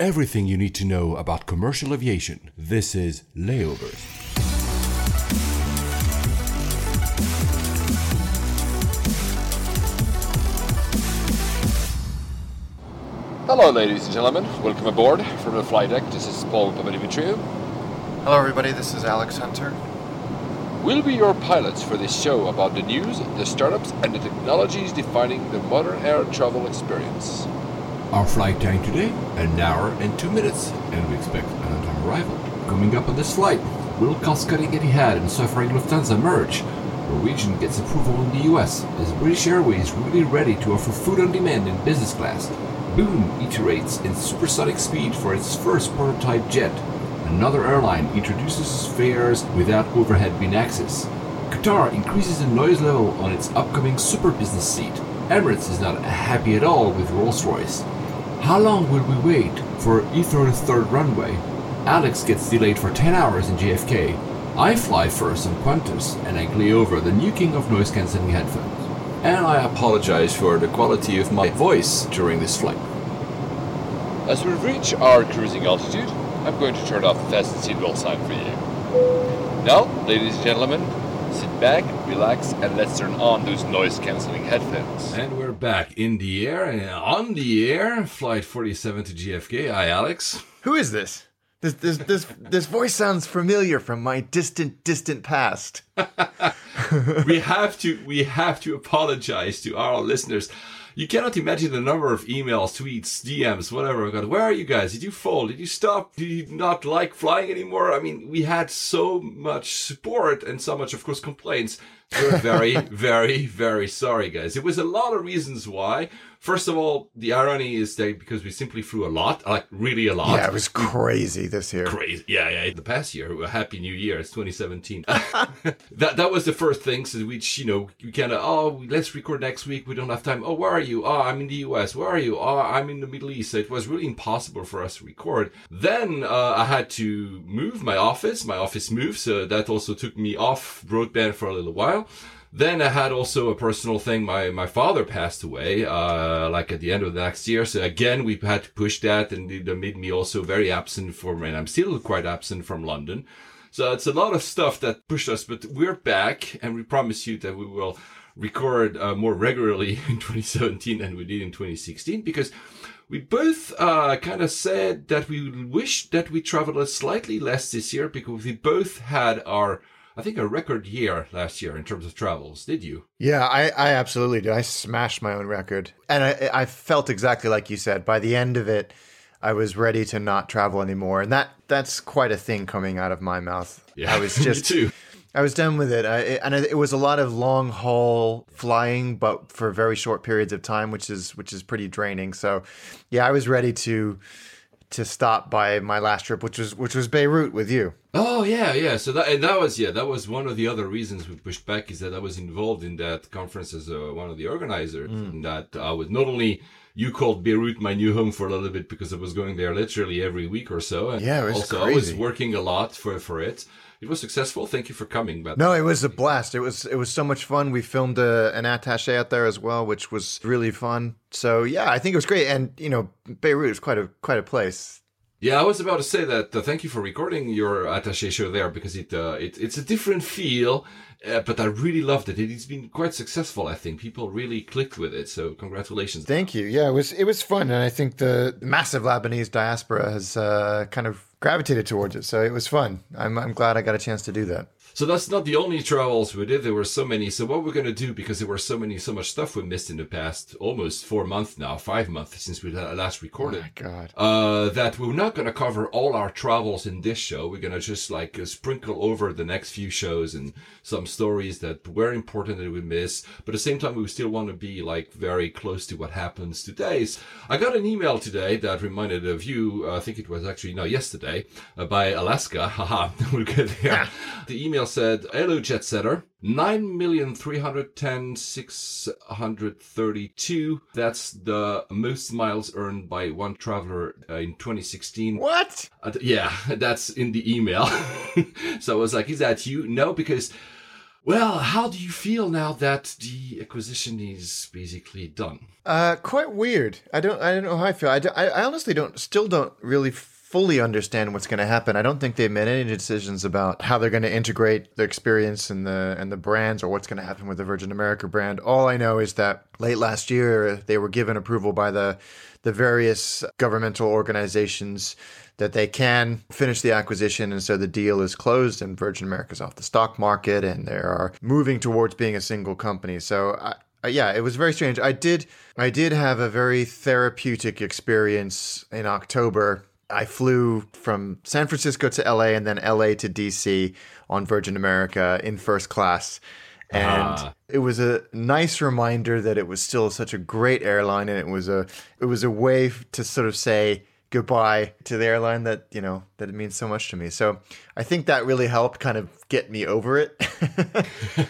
Everything you need to know about commercial aviation. This is Layovers. Hello ladies and gentlemen, welcome aboard from the flight deck. This is Paul Papadimitriou. Hello everybody, this is Alex Hunter. We'll be your pilots for this show about the news, the startups and the technologies defining the modern air travel experience. Our flight time today, an hour and 2 minutes, and we expect an arrival. Coming up on this flight, will cost-cutting Etihad and suffering Lufthansa merge? Norwegian gets approval in the US. Is British Airways really ready to offer food on demand in business class? BOOM iterates in supersonic speed for its first prototype jet. Another airline introduces fares without overhead bin access. Qatar increases the noise level on its upcoming super business seat. Emirates is not happy at all with Rolls Royce. How long will we wait for Heathrow's third runway? Alex gets delayed for 10 hours in JFK. I fly first on Qantas and I glay over the new king of noise-cancelling headphones. And I apologize for the quality of my voice during this flight. As we reach our cruising altitude, I'm going to turn off the fasten seatbelt sign for you. Now, ladies and gentlemen, sit back, relax, and let's turn on those noise-canceling headphones. And we're back in the air, and on the air, flight 47 to JFK. Hi, Alex. Who is this? This voice sounds familiar from my distant past. We have to apologize to our listeners. You cannot imagine the number of emails, tweets, DMs, whatever I got. Where are you guys? Did you fall? Did you stop? Do you not like flying anymore? I mean, we had so much support and so much, of course, complaints. We're very, very, very sorry, guys. It was a lot of reasons why. First of all, the irony is that because we simply flew a lot, like really a lot. Yeah, it was crazy this year. Crazy. Yeah. The past year. Happy New Year. It's 2017. That was the first thing, so which, you know, you kind of, let's record next week. We don't have time. Oh, where are you? Oh, I'm in the US. Where are you? Oh, I'm in the Middle East. So it was really impossible for us to record. Then I had to move my office. My office moved, so that also took me off broadband for a little while. Then I had also a personal thing. My father passed away, like at the end of the next year. So again, we had to push that, and it made me also very absent and I'm still quite absent from London. So it's a lot of stuff that pushed us, but we're back and we promise you that we will record more regularly in 2017 than we did in 2016, because we both kind of said that we wished that we traveled slightly less this year, because we both had a record year last year in terms of travels. Did you? Yeah, I absolutely did. I smashed my own record. And I felt exactly like you said. By the end of it, I was ready to not travel anymore. And that's quite a thing coming out of my mouth. Yeah, I was just, me too. I was done with it. It was a lot of long-haul flying, but for very short periods of time, which is pretty draining. So, yeah, I was ready to stop by my last trip, which was Beirut with you. Oh, yeah. So that was one of the other reasons we pushed back, is that I was involved in that conference as one of the organizers, and that I was not only... You called Beirut my new home for a little bit, because I was going there literally every week or so. And yeah, it was also crazy. I was working a lot for it. It was successful. Thank you for coming. But no, it was a blast. It was so much fun. We filmed an attaché out there as well, which was really fun. So yeah, I think it was great. And you know, Beirut is quite a place. Yeah, I was about to say that. Thank you for recording your attaché show there, because it's a different feel. But I really loved it. It's been quite successful, I think. People really clicked with it, so congratulations. Thank you. Yeah, it was fun, and I think the massive Lebanese diaspora has kind of gravitated towards it, so it was fun. I'm glad I got a chance to do that. So that's not the only travels we did. There were so many. So what we're going to do, because there were so much stuff we missed in the past, almost 4 months now, 5 months since we last recorded. Oh my God. That we're not going to cover all our travels in this show. We're going to just like sprinkle over the next few shows and some stories that were important that we miss, but at the same time we still want to be like very close to what happens today. I got an email today that reminded of you, I think it was actually yesterday, by Alaska. Haha, we'll get there. The email said, "Hello jet setter, 9,310,632. That's the most miles earned by one traveler in 2016. What? That's in the email. So I was like, "Is that you?" No, because Well, how do you feel now that the acquisition is basically done? Quite weird. I don't know how I feel. I honestly don't really fully understand what's going to happen. I don't think they've made any decisions about how they're going to integrate the experience and the brands or what's going to happen with the Virgin America brand. All I know is that late last year, they were given approval by the various governmental organizations that they can finish the acquisition. And so the deal is closed and Virgin America's off the stock market and they are moving towards being a single company. So yeah, it was very strange. I did have a very therapeutic experience in October. I flew from San Francisco to LA and then LA to DC on Virgin America in first class. And it was a nice reminder that it was still such a great airline. And it was a way to sort of say goodbye to the airline that it means so much to me. So I think that really helped kind of get me over it.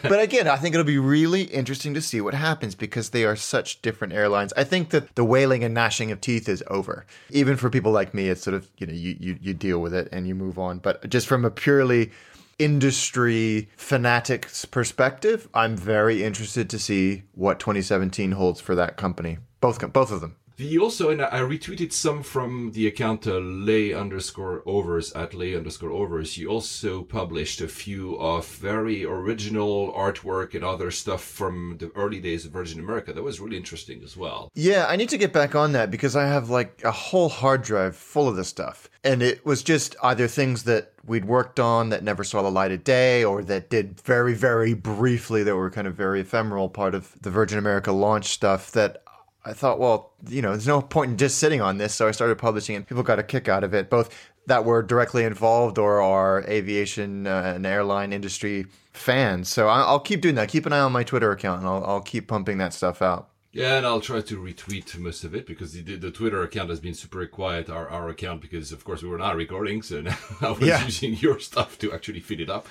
But again, I think it'll be really interesting to see what happens because they are such different airlines. I think that the wailing and gnashing of teeth is over. Even for people like me, it's sort of, you deal with it and you move on. But just from a purely industry fanatics perspective, I'm very interested to see what 2017 holds for that company, both of them. And I retweeted some from the account @lay_overs. You also published a few of very original artwork and other stuff from the early days of Virgin America. That was really interesting as well. Yeah, I need to get back on that because I have like a whole hard drive full of this stuff. And it was just either things that we'd worked on that never saw the light of day or that did very, very briefly that were kind of very ephemeral part of the Virgin America launch stuff that I thought, well, there's no point in just sitting on this. So I started publishing and people got a kick out of it, both that were directly involved or are aviation and airline industry fans. So I'll keep doing that. Keep an eye on my Twitter account and I'll keep pumping that stuff out. Yeah, and I'll try to retweet most of it because the Twitter account has been super quiet, our account, because, of course, we were not recording, so now I was using your stuff to actually feed it up.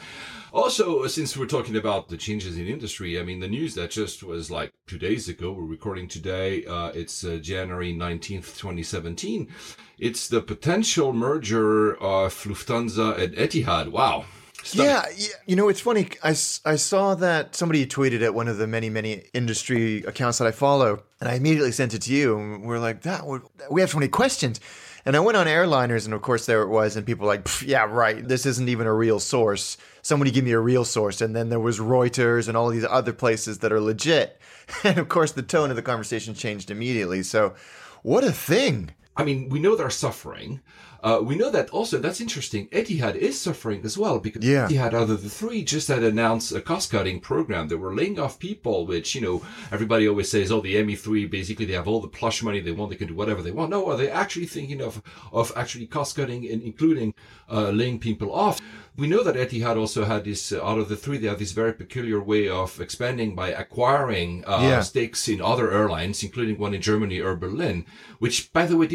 Also, since we're talking about the changes in industry, I mean, the news that just was like 2 days ago, we're recording today, it's January 19th, 2017. It's the potential merger of Lufthansa and Etihad. Wow. Yeah. It's funny. I saw that somebody tweeted at one of the many, many industry accounts that I follow, and I immediately sent it to you. And we're like, we have so many questions. And I went on Airliners, and of course there it was, and people were like, yeah, right, this isn't even a real source. Somebody give me a real source. And then there was Reuters and all these other places that are legit. And of course the tone of the conversation changed immediately. So what a thing. I mean, we know they're suffering. We know that also, that's interesting, Etihad is suffering as well because Etihad, out of the three, just had announced a cost-cutting program. They were laying off people, which, everybody always says, the ME3, basically they have all the plush money they want, they can do whatever they want. No, are they actually thinking of actually cost-cutting and including laying people off? We know that Etihad also had this, out of the three, they have this very peculiar way of expanding by acquiring stakes in other airlines, including one in Germany or Berlin, which, by the way,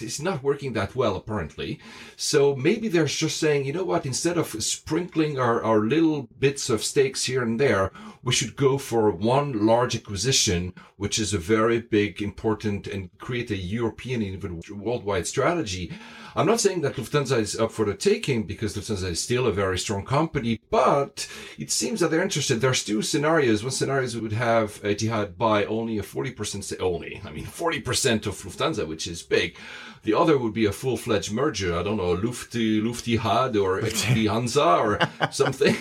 it's not working that well, apparently. So maybe they're just saying, you know what, instead of sprinkling our little bits of stakes here and there, we should go for one large acquisition, which is a very big, important, and create a European and even worldwide strategy. I'm not saying that Lufthansa is up for the taking because Lufthansa is still a very strong company, but it seems that they're interested. There's two scenarios. One scenario would have Etihad buy only a 40% of Lufthansa, which is big. The other would be a full-fledged merger. I don't know, Luftihad or Lufthansa or something.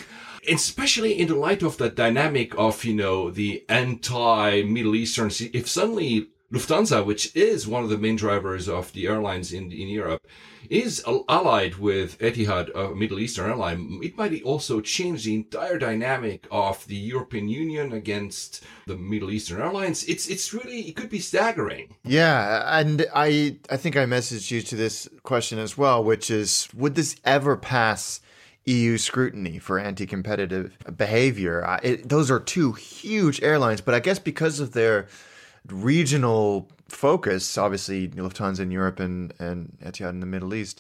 Especially in the light of that dynamic of, the anti-Middle Eastern. If suddenly Lufthansa, which is one of the main drivers of the airlines in Europe, is allied with Etihad, a Middle Eastern airline, it might also change the entire dynamic of the European Union against the Middle Eastern airlines. It's really, it could be staggering. Yeah, and I think I messaged you to this question as well, which is, would this ever pass EU scrutiny for anti-competitive behavior? Those are two huge airlines, but I guess because of their regional focus, obviously Lufthansa in Europe and Etihad in the Middle East,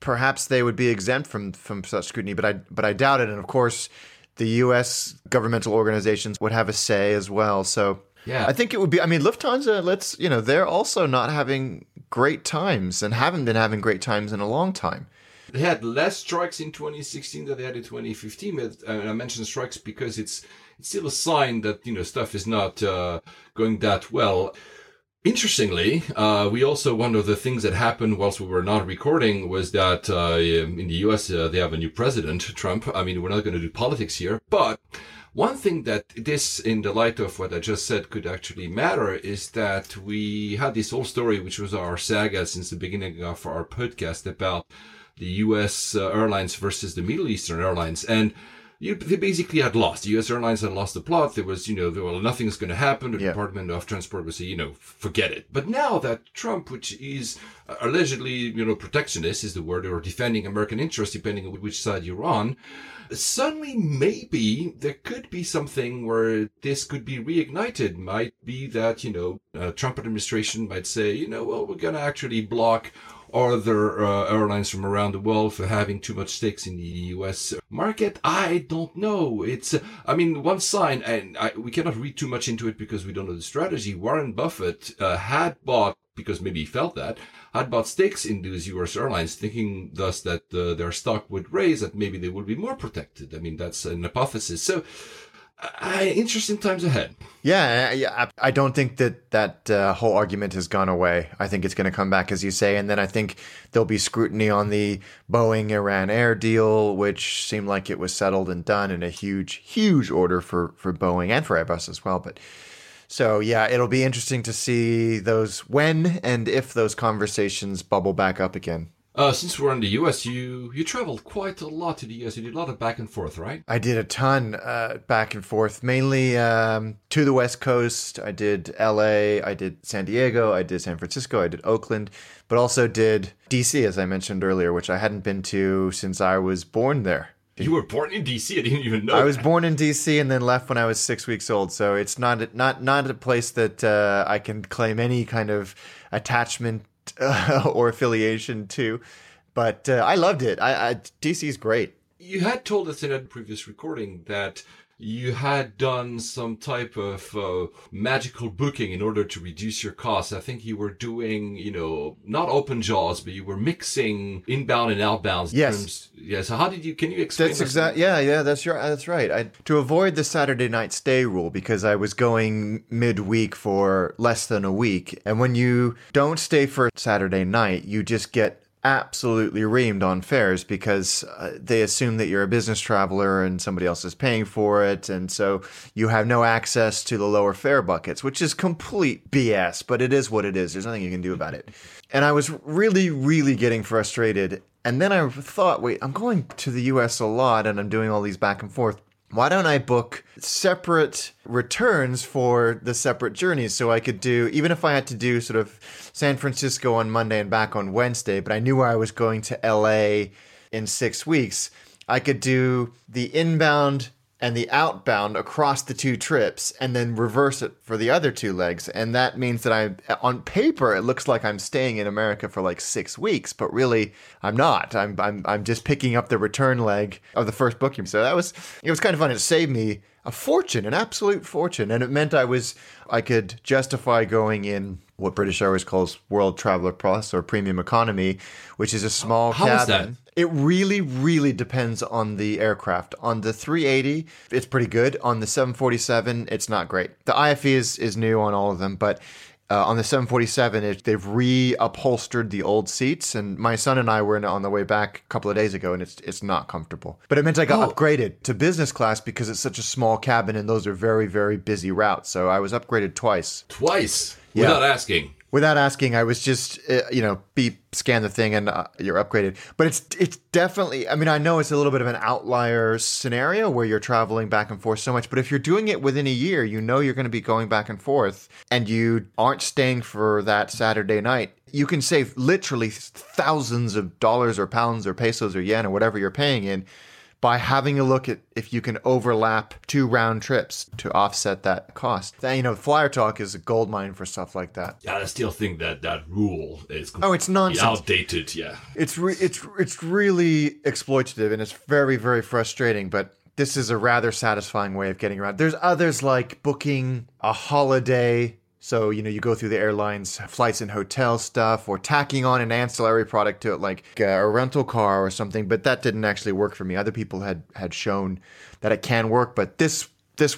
perhaps they would be exempt from such scrutiny, but I doubt it. And of course, the US governmental organizations would have a say as well. So yeah, I think it would be, Lufthansa, they're also not having great times and haven't been having great times in a long time. They had less strikes in 2016 than they had in 2015. And I mentioned strikes because it's still a sign that, you know, stuff is not going that well. Interestingly, we also, one of the things that happened whilst we were not recording was that in the US, they have a new president, Trump. I mean, we're not going to do politics here. But one thing that this, in the light of what I just said, could actually matter is that we had this whole story, which was our saga since the beginning of our podcast, about the US airlines versus the Middle Eastern airlines. And they basically had lost. The U.S. airlines had lost the plot. There was, you know, well, nothing's going to happen. The Department of Transport would say, you know, forget it. But now that Trump, which is allegedly, you know, protectionist is the word, or defending American interests, depending on which side you're on, suddenly maybe there could be something where this could be reignited. Might be that, you know, Trump administration might say, you know, well, we're going to actually block other airlines from around the world for having too much stakes in the U.S. market. I don't know. It's, I mean, one sign, and we cannot read too much into it because we don't know the strategy. Warren Buffett had bought, because maybe he felt that, had bought stakes in those U.S. airlines, thinking thus that their stock would raise, that maybe they would be more protected. I mean, that's an hypothesis. So, interesting times ahead. Yeah, I don't think that whole argument has gone away. I think it's going to come back, as you say, and then I think there'll be scrutiny on the Boeing-Iran Air deal, which seemed like it was settled and done in a huge, huge order for Boeing and for Airbus as well. But so, yeah, it'll be interesting to see those, when and if those conversations bubble back up again. Since we're in the U.S., you traveled quite a lot to the U.S. You did a lot of back and forth, right? I did a ton back and forth, mainly to the West Coast. I did L.A., I did San Diego, I did San Francisco, I did Oakland, but also did D.C., as I mentioned earlier, which I hadn't been to since I was born there. You were born in D.C.? I didn't even know. I was born in D.C. and then left when I was 6 weeks old. So it's not a place that I can claim any kind of attachment or affiliation too, but I loved it. DC is great. You had told us in a previous recording that you had done some type of magical booking in order to reduce your costs. I think you were doing, you know, not open jaws, but you were mixing inbound and outbound. Yes. Terms. Yeah. So how did you? Can you explain? That's exactly. Yeah. That's right. To avoid the Saturday night stay rule, because I was going midweek for less than a week, and when you don't stay for Saturday night, you just get absolutely reamed on fares because they assume that you're a business traveler and somebody else is paying for it. And so you have no access to the lower fare buckets, which is complete BS, but it is what it is. There's nothing you can do about it. And I was really, really getting frustrated. And then I thought, wait, I'm going to the US a lot and I'm doing all these back and forth. Why don't I book separate returns for the separate journeys? So I could do, even if I had to do sort of San Francisco on Monday and back on Wednesday, but I knew I was going to LA in 6 weeks, I could do the inbound and the outbound across the two trips and then reverse it for the other two legs. And that means that on paper, it looks like I'm staying in America for like 6 weeks, but really I'm not. I'm just picking up the return leg of the first booking. So it was kind of fun. It saved me a fortune, an absolute fortune. And it meant I could justify going in what British Airways calls World Traveler Plus or Premium Economy, which is a small cabin. How is that? It really, really depends on the aircraft. On the 380, it's pretty good. On the 747, it's not great. The IFE is new on all of them, but on the 747, they've reupholstered the old seats, and my son and I were on the way back a couple of days ago, and it's not comfortable. But it meant I got upgraded to business class because it's such a small cabin, and those are very, very busy routes. So I was upgraded twice. Twice? Yeah. Without asking? Without asking, I was just, you know, beep, scan the thing, and you're upgraded. But it's definitely, I mean, I know it's a little bit of an outlier scenario where you're traveling back and forth so much. But if you're doing it within a year, you know you're going to be going back and forth, and you aren't staying for that Saturday night, you can save literally thousands of dollars or pounds or pesos or yen or whatever you're paying in by having a look at if you can overlap two round trips to offset that cost. You know, Flyer Talk is a goldmine for stuff like that. Yeah, I still think that rule is it's nonsense. Outdated, yeah. It's really exploitative and it's very, very frustrating, but this is a rather satisfying way of getting around. There's others like booking a holiday So, you know, you go through the airline's flights and hotel stuff, or tacking on an ancillary product to it, like a rental car or something. But that didn't actually work for me. Other people had shown that it can work, but this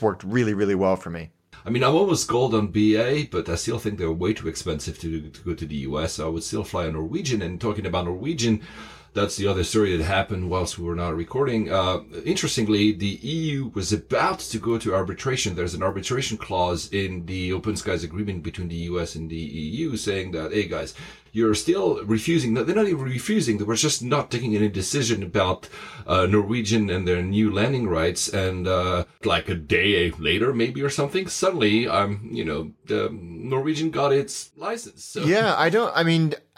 worked really, really well for me. I mean, I almost called on BA, but I still think they're way too expensive to go to the US. So I would still fly on Norwegian. And talking about Norwegian, that's the other story that happened whilst we were not recording. Interestingly, the EU was about to go to arbitration. There's an arbitration clause in the Open Skies Agreement between the US and the EU saying that, hey, guys, you're still refusing. They're not even refusing. They were just not taking any decision about Norwegian and their new landing rights. And like a day later, maybe, or something, suddenly, the Norwegian got its license. So. Yeah,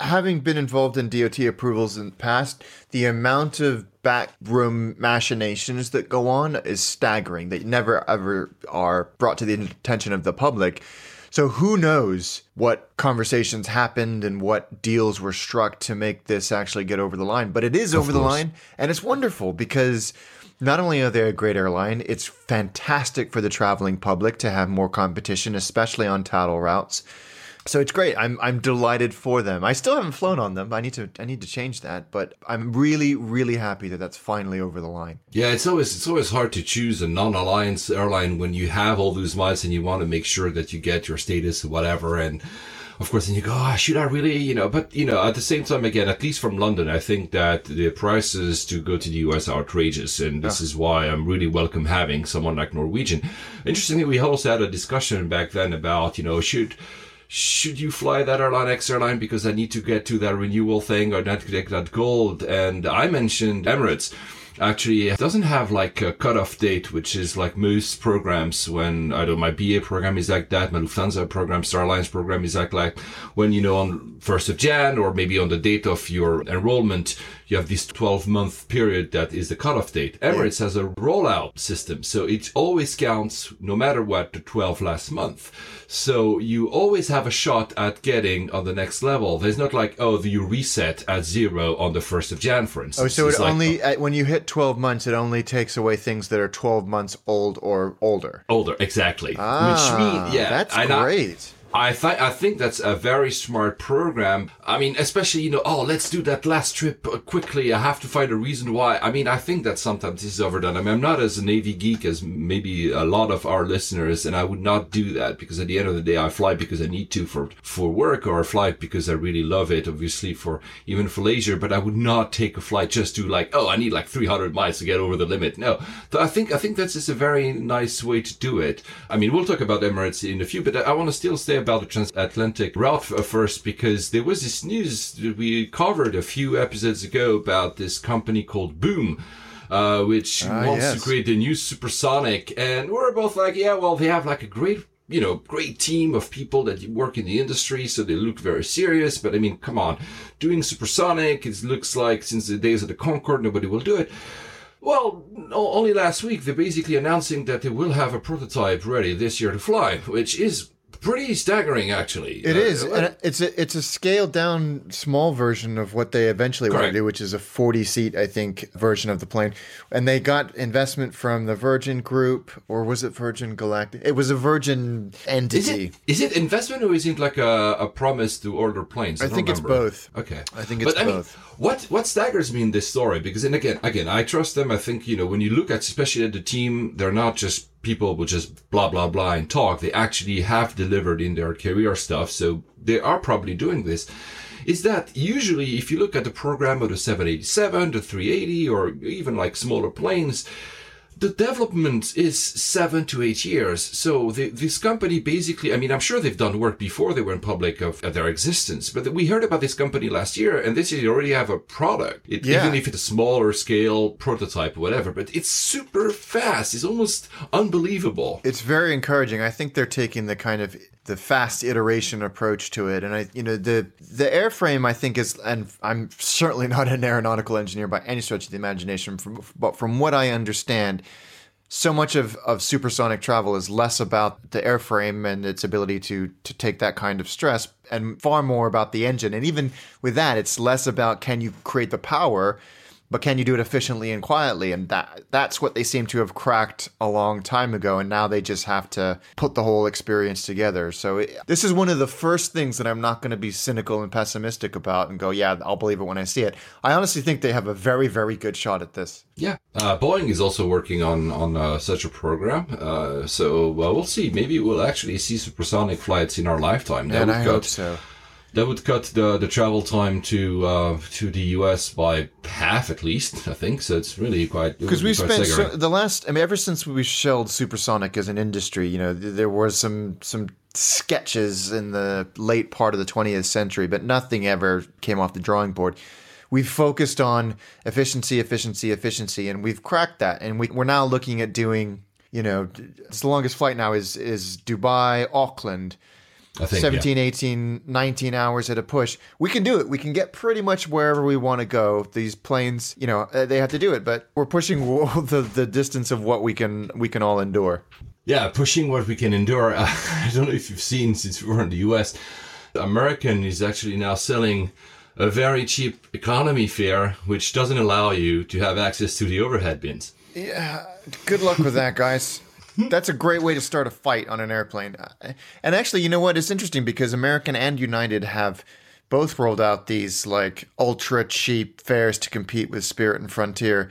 having been involved in DOT approvals in the past, the amount of backroom machinations that go on is staggering. They never, ever are brought to the attention of the public. So who knows what conversations happened and what deals were struck to make this actually get over the line. But it is over the line, and it's wonderful because not only are they a great airline, it's fantastic for the traveling public to have more competition, especially on tattle routes. So it's great. I'm delighted for them. I still haven't flown on them. I need to change that, but I'm really, really happy that that's finally over the line. Yeah, it's always hard to choose a non-alliance airline when you have all those miles and you want to make sure that you get your status or whatever. And of course, then you go, should I really, but, at the same time, again, at least from London, I think that the prices to go to the US are outrageous. And this is why I'm really welcome having someone like Norwegian. Interestingly, we also had a discussion back then about, should you fly that airline, X airline, because I need to get to that renewal thing or not get that gold? And I mentioned Emirates. Actually, it doesn't have like a cutoff date, which is like most programs. When I don't, my BA program is like that, my Lufthansa program, Star Alliance program is like when on 1st of Jan or maybe on the date of your enrollment, you have this 12-month period that is the cutoff date. Emirates has a rollout system, so it always counts no matter what the 12 last month. So you always have a shot at getting on the next level. There's not like, you reset at 0 on the 1st of Jan, for instance. So it's only when you hit 12 months, it only takes away things that are 12 months old or older. Older, exactly. Which means, yeah. That's great. I think that's a very smart program. I mean, especially, let's do that last trip quickly. I have to find a reason why. I mean, I think that sometimes this is overdone. I mean, I'm not as a Navy geek as maybe a lot of our listeners, and I would not do that because at the end of the day, I fly because I need to for work, or I fly because I really love it, obviously, even for leisure. But I would not take a flight just to I need 300 miles to get over the limit. No, I think that's just a very nice way to do it. I mean, we'll talk about Emirates in a few, but I want to still stay about the transatlantic route first, because there was this news that we covered a few episodes ago about this company called BOOM, which wants to create a new supersonic. And we're both like, they have a great great team of people that work in the industry, so they look very serious. But I mean, come on, doing supersonic, it looks like since the days of the Concorde, nobody will do it. Well, only last week, they're basically announcing that they will have a prototype ready this year to fly, which is pretty staggering, actually. It is. And it's a scaled down, small version of what they eventually want to do, which is a 40-seat, I think, version of the plane. And they got investment from the Virgin Group, or was it Virgin Galactic? It was a Virgin entity. Is it investment, or is it a promise to order planes? I think remember. It's both. Okay, I think it's both. I mean, what staggers me in this story, because and again, I trust them. I think when you look at especially at the team, they're not just people will just blah, blah, blah and talk. They actually have delivered in their career stuff. So they are probably doing this. Is that usually if you look at the program of the 787, the 380, or even smaller planes, the development is 7 to 8 years. So this company basically, I mean, I'm sure they've done work before they were in public of their existence, but we heard about this company last year, and this year they already have a product, even if it's a smaller scale prototype or whatever, but it's super fast. It's almost unbelievable. It's very encouraging. I think they're taking the kind of the fast iteration approach to it. And the airframe, I think is, and I'm certainly not an aeronautical engineer by any stretch of the imagination, but from what I understand, so much of supersonic travel is less about the airframe and its ability to take that kind of stress and far more about the engine. And even with that, it's less about can you create the power but can you do it efficiently and quietly? And that's what they seem to have cracked a long time ago, and now they just have to put the whole experience together. So this is one of the first things that I'm not going to be cynical and pessimistic about and go, yeah, I'll believe it when I see it. I honestly think they have a very, very good shot at this. Yeah. Boeing is also working on such a program. So we'll see. Maybe we'll actually see supersonic flights in our lifetime. Yeah, and I hope so. That would cut the travel time to the US by half at least, I think. So it's really quite... Because we've spent ever since we shelled supersonic as an industry, you know, there were some sketches in the late part of the 20th century, but nothing ever came off the drawing board. We've focused on efficiency, and we've cracked that. And we're now looking at doing, you know, the longest flight now is Dubai, Auckland, I think, 17, yeah. 18, 19 hours at a push. We can do it. We can get pretty much wherever we want to go. These planes, you know, they have to do it, but we're pushing the distance of what we can all endure. Yeah, pushing what we can endure. I don't know if you've seen, since we were in the US, American is actually now selling a very cheap economy fare, which doesn't allow you to have access to the overhead bins. Yeah, good luck with that, guys. That's a great way to start a fight on an airplane. And actually, you know what? It's interesting because American and United have both rolled out these like ultra cheap fares to compete with Spirit and Frontier.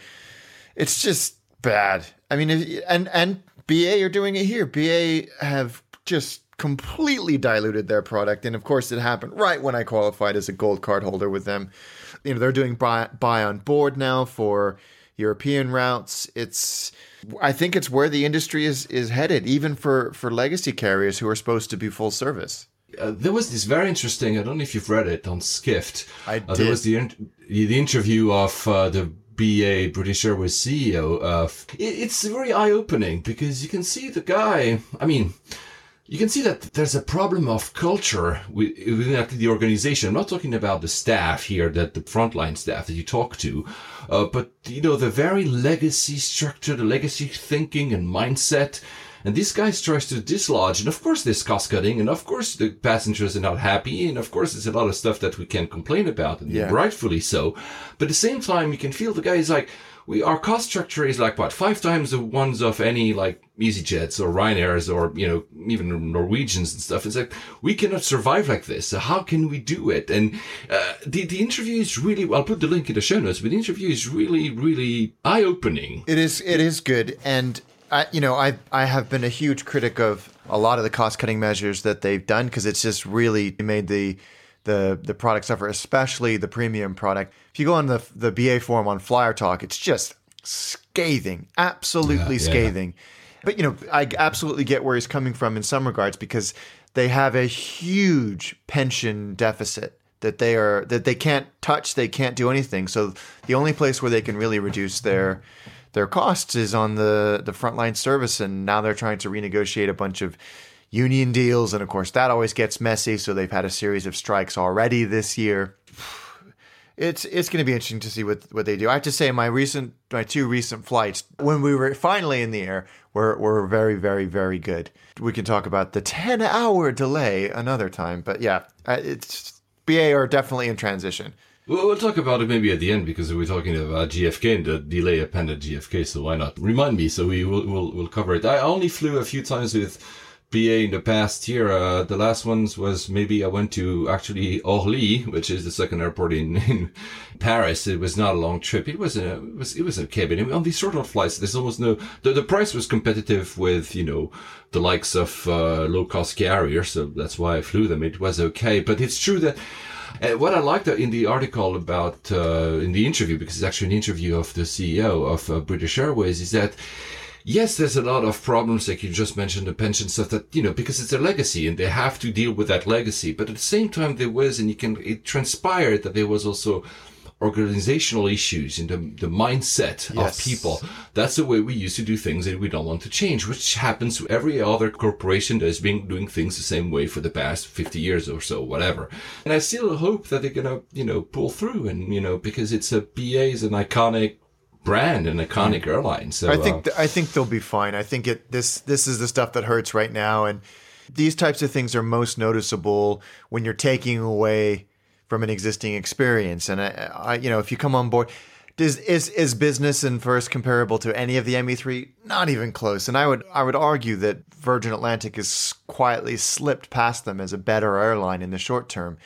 It's just bad. I mean, and BA are doing it here. BA have just completely diluted their product. And of course, it happened right when I qualified as a gold card holder with them. You know, they're doing buy on board now for European routes. I think it's where the industry is headed, even for legacy carriers who are supposed to be full service. There was this very interesting, I don't know if you've read it, on Skift. I did. There was the interview of the BA, British Airways CEO. It's very eye-opening because you can see the guy, I mean... You can see that there's a problem of culture within the organization. I'm not talking about the staff here, that the frontline staff that you talk to, but you know, the very legacy structure, the legacy thinking and mindset. And this guy tries to dislodge, and of course there's cost cutting, and of course the passengers are not happy, and of course there's a lot of stuff that we can complain about, and rightfully so. But at the same time, you can feel the guy is like, our cost structure is like, what, 5 times the ones of any like EasyJets or Ryanairs or, you know, even Norwegians and stuff. It's like, we cannot survive like this. So how can we do it? And the interview is really, I'll put the link in the show notes, but the interview is really, really eye-opening. It is good. And I have been a huge critic of a lot of the cost-cutting measures that they've done, because it's just really made the product suffer, especially the premium product. If you go on the BA forum on Flyer Talk, it's just scathing, absolutely scathing. But, you know, I absolutely get where he's coming from in some regards, because they have a huge pension deficit that they can't touch, they can't do anything. So the only place where they can really reduce their costs is on the frontline service, and now they're trying to renegotiate a bunch of union deals, and of course that always gets messy, so they've had a series of strikes already this year. It's going to be interesting to see what they do. I have to say, my 2 recent flights, when we were finally in the air, were very, very, very good. We can talk about the 10-hour delay another time, but yeah, it's BA are definitely in transition. We'll talk about it maybe at the end, because we're talking about JFK and the delay appended JFK, so why not? Remind me, so we'll cover it. I only flew a few times with BA in the past year. The last ones was maybe I went to actually Orly, which is the second airport in Paris. It was not a long trip. It was a cabin. On these sort of flights, there's almost no, the price was competitive with, you know, the likes of low cost carriers. So that's why I flew them. It was okay. But it's true that, and what I liked in the article about, in the interview, because it's actually an interview of the CEO of British Airways, is that, yes, there's a lot of problems, like you just mentioned, the pension stuff that, you know, because it's a legacy and they have to deal with that legacy. But at the same time, it transpired that there was also organizational issues in the mindset of people. That's the way we used to do things that we don't want to change, which happens to every other corporation that has been doing things the same way for the past 50 years or so, whatever. And I still hope that they're going to, you know, pull through and, you know, because BA is an iconic brand, an iconic airline. So I think they'll be fine. I think this is the stuff that hurts right now, and these types of things are most noticeable when you're taking away from an existing experience. And I, you know, if you come on board, Is business and first comparable to any of the ME3? Not even close. And I would argue that Virgin Atlantic has quietly slipped past them as a better airline in the short term.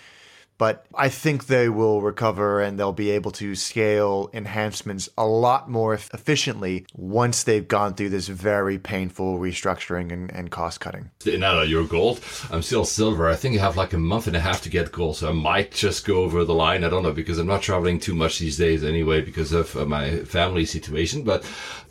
But I think they will recover and they'll be able to scale enhancements a lot more efficiently once they've gone through this very painful restructuring and cost cutting. Now you're gold. I'm still silver. I think I have like a month and a half to get gold. So I might just go over the line. I don't know, because I'm not traveling too much these days anyway because of my family situation. But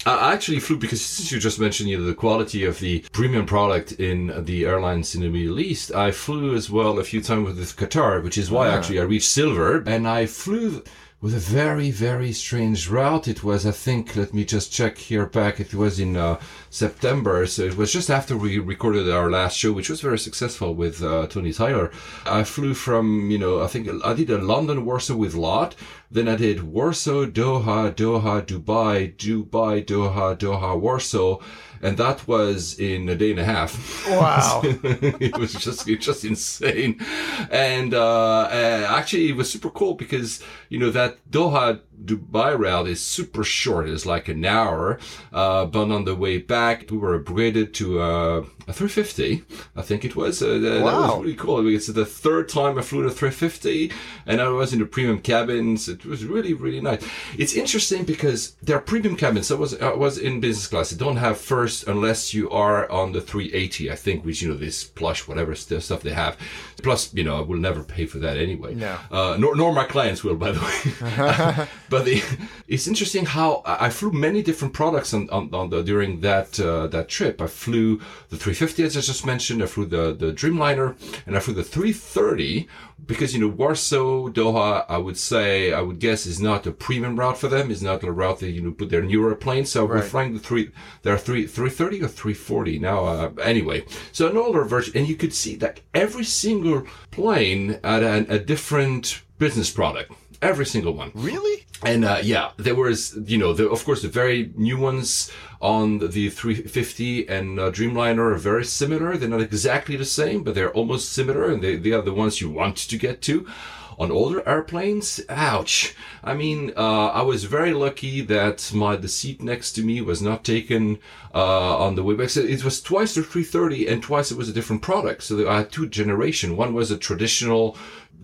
I actually flew because since you just mentioned the quality of the premium product in the airlines in the Middle East, I flew as well a few times with Qatar, which is why actually I reached silver, and I flew with a very, very strange route. It was, I think, let me just check here back. It was in September. So it was just after we recorded our last show, which was very successful with Tony Tyler. I flew from, I think I did a London, Warsaw with Lot. Then I did Warsaw, Doha, Doha, Dubai, Dubai, Doha, Doha, Warsaw. And that was in a day and a half. Wow. It was just insane. And actually, it was super cool because, that Doha-Dubai route is super short. It's like an hour. But on the way back, we were upgraded to a 350, I think it was. Wow. That was really cool. It's the third time I flew the 350, and I was in the premium cabins. It was really, really nice. It's interesting because there are premium cabins. I was in business class. They don't have first unless you are on the 380, I think, which, this plush, whatever stuff they have. Plus, I will never pay for that anyway. No. Nor my clients will, by the way. But it's interesting how I flew many different products on during that trip. I flew the 350, as I just mentioned. I flew the Dreamliner, and I flew the 330 because, Warsaw, Doha, I would guess, is not a premium route for them. It's not a route that, put their newer planes. So we're flying there are 330 or 340 now. Anyway, so an older version, and you could see that every single plane had a different business product. Every single one. Really? And there was, of course, the very new ones on the 350 and Dreamliner are very similar. They're not exactly the same, but they're almost similar, and they are the ones you want to get to. On older airplanes, ouch. I mean, I was very lucky that the seat next to me was not taken on the way back. So it was twice the 330 and twice it was a different product. So I had two generations. One was a traditional,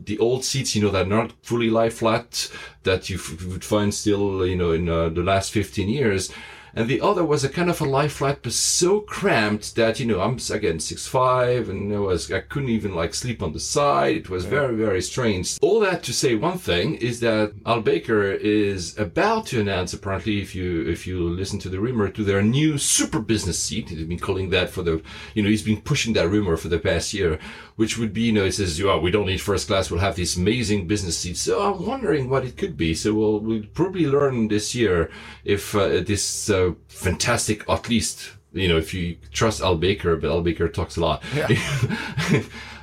the old seats, that are not fully lie flat, that you would find still, in the last 15 years. And the other was a kind of a lie flat, but so cramped that, I'm again 6'5", and I couldn't even sleep on the side. It was very, very strange. All that to say one thing is that Al Baker is about to announce, apparently, if you listen to the rumor, to their new super business seat. He's been calling that for the, he's been pushing that rumor for the past year, which would be, it says, we don't need first class. We'll have these amazing business seats. So I'm wondering what it could be. So we'll probably learn this year if this fantastic, at least, if you trust Al Baker, but Al Baker talks a lot. Yeah.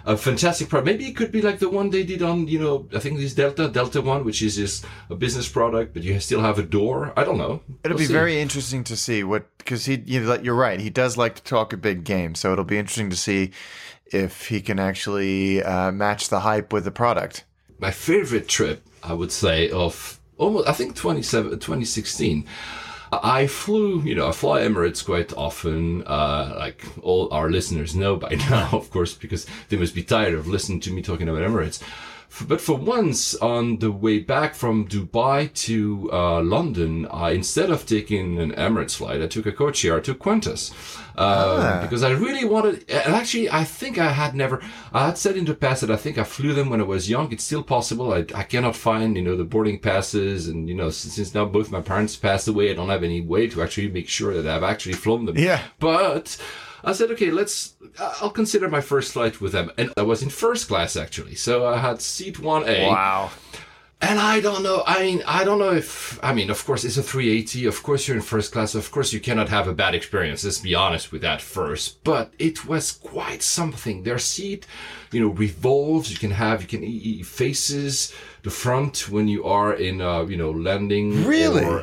A fantastic product. Maybe it could be like the one they did on, I think this Delta one, which is just a business product, but you still have a door. I don't know. It'll be very interesting to see because you're right. He does like to talk a big game. So it'll be interesting to see if he can actually match the hype with the product. My favorite trip, I would say, of almost, I think 2016. I flew, I fly Emirates quite often, like all our listeners know by now, of course, because they must be tired of listening to me talking about Emirates. But for once, on the way back from Dubai to London, instead of taking an Emirates flight, I took a co-chair to Qantas. Because I really wanted... And actually, I think I had said in the past that I think I flew them when I was young. It's still possible. I cannot find, the boarding passes. And, since now both my parents passed away, I don't have any way to actually make sure that I've actually flown them. Yeah. But... I said, okay, I'll consider my first flight with them. And I was in first class, actually. So I had seat 1A. Wow. And of course, it's a 380. Of course, you're in first class. Of course, you cannot have a bad experience. Let's be honest with that first. But it was quite something. Their seat, revolves. You can have faces. the front when you are in, you know, landing. Really? Or,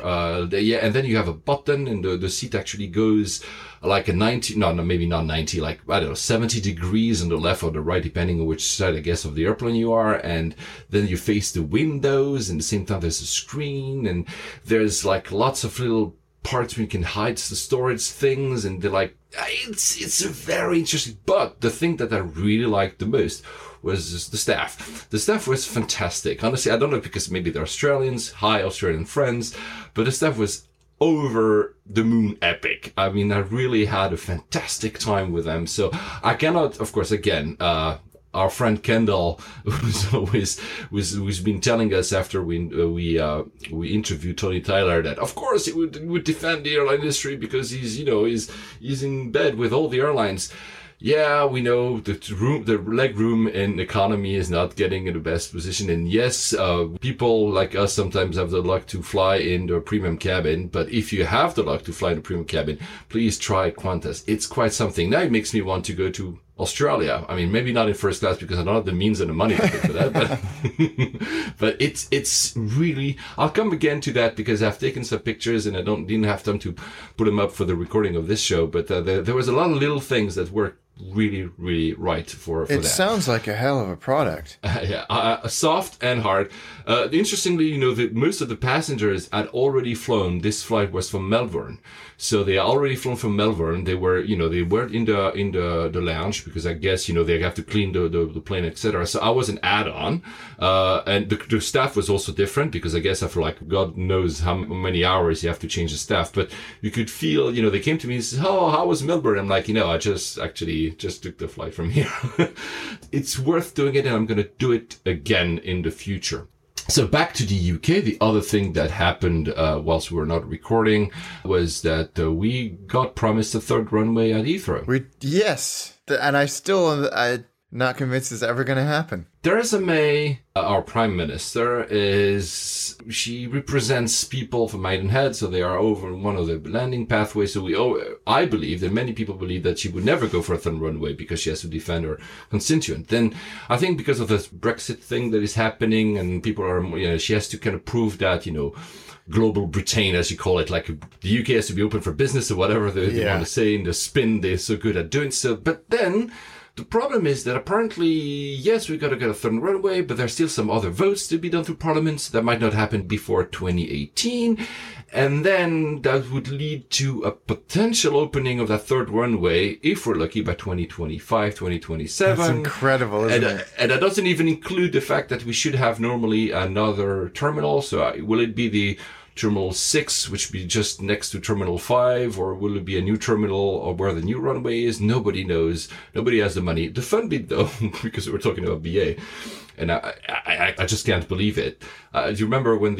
yeah, and then you have a button, and the seat actually goes like a 90, no, maybe not 90, like, I don't know, 70 degrees on the left or the right, depending on which side, I guess, of the airplane you are. And then you face the windows, and at the same time, there's a screen, and there's like lots of little parts where you can hide the storage things, and they're like, it's a very interesting. But the thing that I really liked the most was just the staff. The staff was fantastic. Honestly, I don't know, because maybe they're Australians, hi Australian friends, but the staff was over the moon epic. I mean, I really had a fantastic time with them. So I cannot, of course, again, our friend Kendall was always was been telling us after we interviewed Tony Tyler that of course he would defend the airline industry because he's in bed with all the airlines. Yeah, we know the leg room in economy is not getting in the best position. And yes, people like us sometimes have the luck to fly in the premium cabin. But if you have the luck to fly in the premium cabin, please try Qantas. It's quite something. Now it makes me want to go to Australia. I mean, maybe not in first class because I don't have the means and the money to pay for that, but but it's really, I'll come again to that because I've taken some pictures and I didn't have time to put them up for the recording of this show, but there was a lot of little things that were really, really right for that. It sounds like a hell of a product. Yeah, soft and hard. Interestingly, most of the passengers had already flown. This flight was from Melbourne, so they already flown from Melbourne. They were, they weren't in the lounge because I guess they have to clean the plane, etc. So I was an add-on, and the staff was also different because I guess after like God knows how many hours you have to change the staff. But you could feel, they came to me and said, "Oh, how was Melbourne?" I'm like, I just actually. Just took the flight from here. It's worth doing it, and I'm going to do it again in the future. So back to the UK, the other thing that happened whilst we were not recording was that we got promised a third runway at Heathrow. Yes, and I'm not convinced it's ever going to happen. Theresa May, our Prime Minister, she represents people from Maidenhead, so they are over one of the landing pathways. So I believe that many people believe that she would never go for a third runway because she has to defend her constituent. Then I think because of this Brexit thing that is happening and people are, she has to kind of prove that, global Britain, as you call it, like the UK has to be open for business or whatever they want to say, and the spin they're so good at doing so. But then the problem is that apparently, yes, we've got to get a third runway, but there's still some other votes to be done through Parliament. So that might not happen before 2018. And then that would lead to a potential opening of that third runway, if we're lucky, by 2025, 2027. That's incredible, isn't it? And that doesn't even include the fact that we should have normally another terminal. So will it be the Terminal 6, which be just next to Terminal 5, or will it be a new terminal or where the new runway is? Nobody knows. Nobody has the money. The fun bit, though, because we're talking about BA, and I just can't believe it. Do you remember when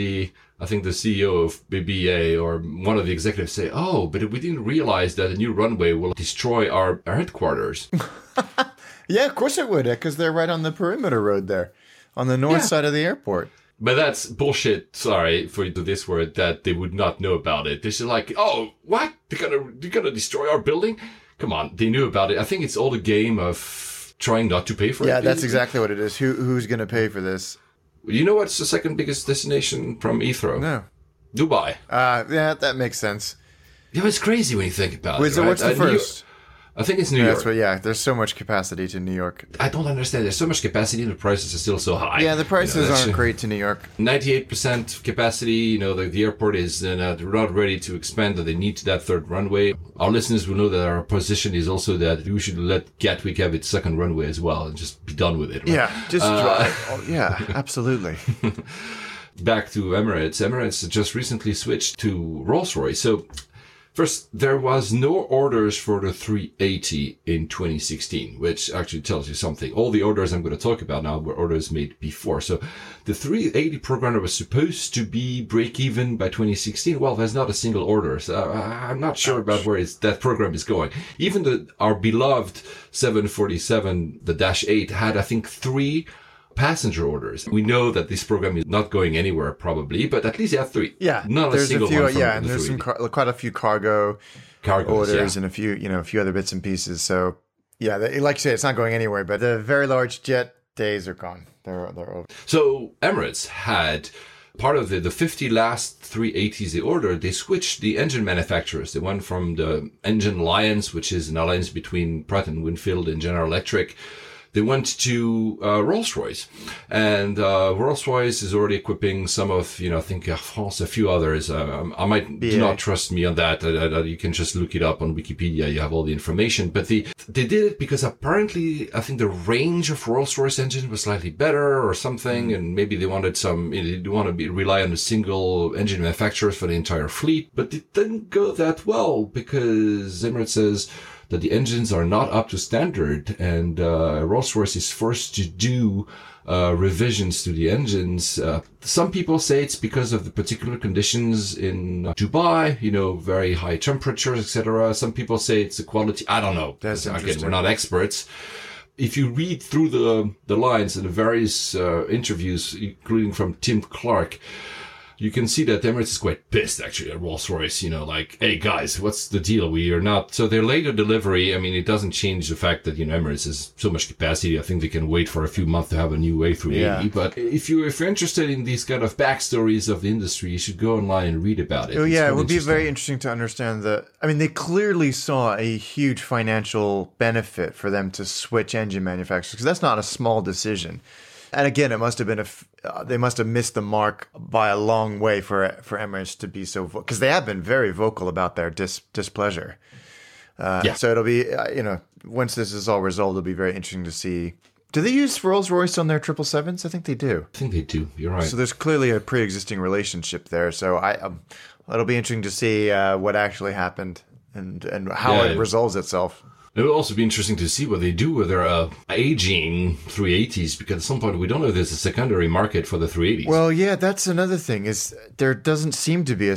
I think the CEO of BA or one of the executives say, "Oh, but we didn't realize that a new runway will destroy our headquarters." Yeah, of course it would, because they're right on the perimeter road there, on the north side of the airport. But that's bullshit, sorry for this word, that they would not know about it. They're just like, "Oh, what? They're gonna destroy our building?" Come on, they knew about it. I think it's all a game of trying not to pay for it. Yeah, that's exactly what it is. Who's going to pay for this? You know what's the second biggest destination from Heathrow? No. Dubai. Yeah, that makes sense. Yeah, it's crazy when you think about it. So right? What's the first? I think it's New York. That's what, there's so much capacity to New York. I don't understand. There's so much capacity and the prices are still so high. Yeah, the prices aren't great to New York. 98% capacity. The airport is not ready to expand. They need that third runway. Our listeners will know that our position is also that we should let Gatwick have its second runway as well and just be done with it. Right? Yeah, just drive. Yeah, absolutely. Back to Emirates. Emirates just recently switched to Rolls Royce. So first, there was no orders for the 380 in 2016, which actually tells you something. All the orders I'm going to talk about now were orders made before. So the 380 program was supposed to be break even by 2016. Well, there's not a single order. So I'm not sure about where that program is going. Even our beloved 747, the -8, had, I think, 3 passenger orders. We know that this program is not going anywhere probably, but at least they have 3. Yeah, not a single one. Yeah, and there's quite a few cargo orders and a few other bits and pieces. So yeah, like you say, it's not going anywhere. But the very large jet days are gone. They're over. So Emirates had part of the 50 last 380s they ordered, they switched the engine manufacturers. They went from the Engine Alliance, which is an alliance between Pratt and Whitfield and General Electric. They went to Rolls Royce, and Rolls Royce is already equipping some of, I think Air France, a few others. I might BA. Do not trust me on that. You can just look it up on Wikipedia. You have all the information. But they did it because apparently I think the range of Rolls Royce engine was slightly better or something, and maybe they wanted some. They want to rely on a single engine manufacturer for the entire fleet, but it didn't go that well because Emirates says that the engines are not up to standard, and Rolls-Royce is forced to do revisions to the engines. Some people say it's because of the particular conditions in Dubai, very high temperatures, etc. Some people say it's the quality. I don't know. That's interesting. We're not experts. If you read through the lines in the various interviews, including from Tim Clark, you can see that Emirates is quite pissed, actually, at Rolls-Royce, hey, guys, what's the deal? We are not... So their later delivery, it doesn't change the fact that, Emirates has so much capacity. I think they can wait for a few months to have a new A380. Yeah. But if you're interested in these kind of backstories of the industry, you should go online and read about it. Oh, yeah, it would be very interesting to understand that... they clearly saw a huge financial benefit for them to switch engine manufacturers, because that's not a small decision. And again, it must have been they must have missed the mark by a long way for Emirates to be so vocal, because they have been very vocal about their displeasure. So it'll be once this is all resolved, it'll be very interesting to see. Do they use Rolls-Royce on their 777s? I think they do. You're right. So there's clearly a pre-existing relationship there. So it'll be interesting to see what actually happened and how it resolves itself. It will also be interesting to see what they do with their aging 380s, because at some point we don't know if there's a secondary market for the 380s. Well, yeah, that's another thing, is there doesn't seem to be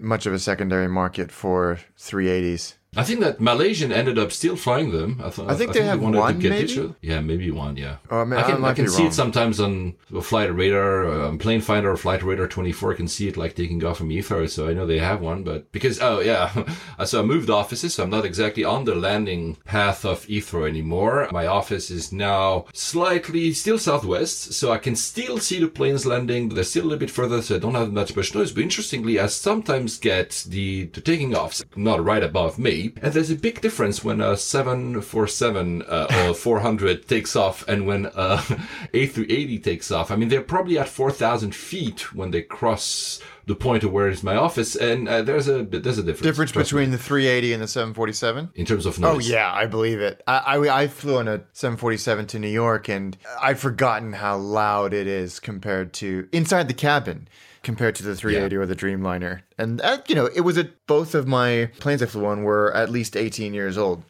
much of a secondary market for 380s. I think that Malaysian ended up still flying them. I think they have one, maybe? Yeah, maybe one, yeah. I can see it sometimes on Flight Radar, Plane Finder, or Flight Radar 24. I can see it like taking off from Heathrow, so I know they have one. But because, so I moved offices, so I'm not exactly on the landing path of Heathrow anymore. My office is now slightly still southwest, so I can still see the planes landing, but they're still a little bit further, so I don't have much noise. But interestingly, I sometimes get the taking offs, not right above me. And there's a big difference when a 747 or 400 takes off and when a A380 takes off. They're probably at 4,000 feet when they cross the point of where is my office, and there's a difference. Difference between the 380 and the 747? In terms of noise. Oh, yeah, I believe it. I flew on a 747 to New York, and I've forgotten how loud it is compared to inside the cabin. Compared to the 380 or the Dreamliner. And, it was both of my planes I flew on were at least 18 years old.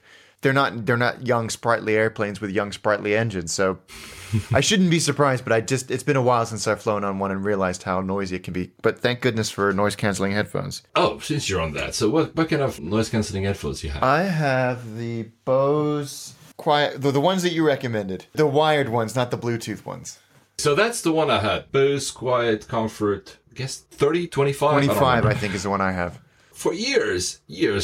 They're not young, sprightly airplanes with young, sprightly engines. So I shouldn't be surprised, but it's been a while since I've flown on one and realized how noisy it can be. But thank goodness for noise-canceling headphones. Oh, since you're on that. So what kind of noise-canceling headphones do you have? I have the Bose Quiet... The ones that you recommended. The wired ones, not the Bluetooth ones. So that's the one I had. Bose Quiet Comfort... I guess 30, 25? 25, I think, is the one I have. For years,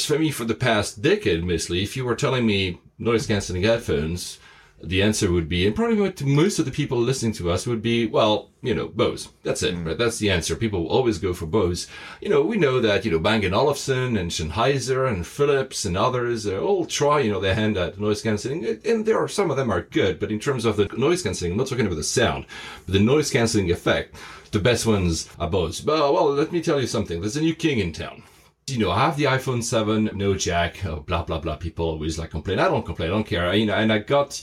for me, for the past decade, mostly, if you were telling me noise-canceling headphones, the answer would be, and probably what most of the people listening to us would be, well, Bose. That's it, right? That's the answer. People will always go for Bose. We know that, Bang & Olufsen and Sennheiser and Philips and others, they all try, their hand at noise-canceling. And there are some of them are good, but in terms of the noise-canceling, I'm not talking about the sound, but the noise-canceling effect, the best ones are Bose. Well, let me tell you something. There's a new king in town. I have the iPhone 7, no jack, blah, blah, blah. People always complain. I don't complain. I don't care. And I got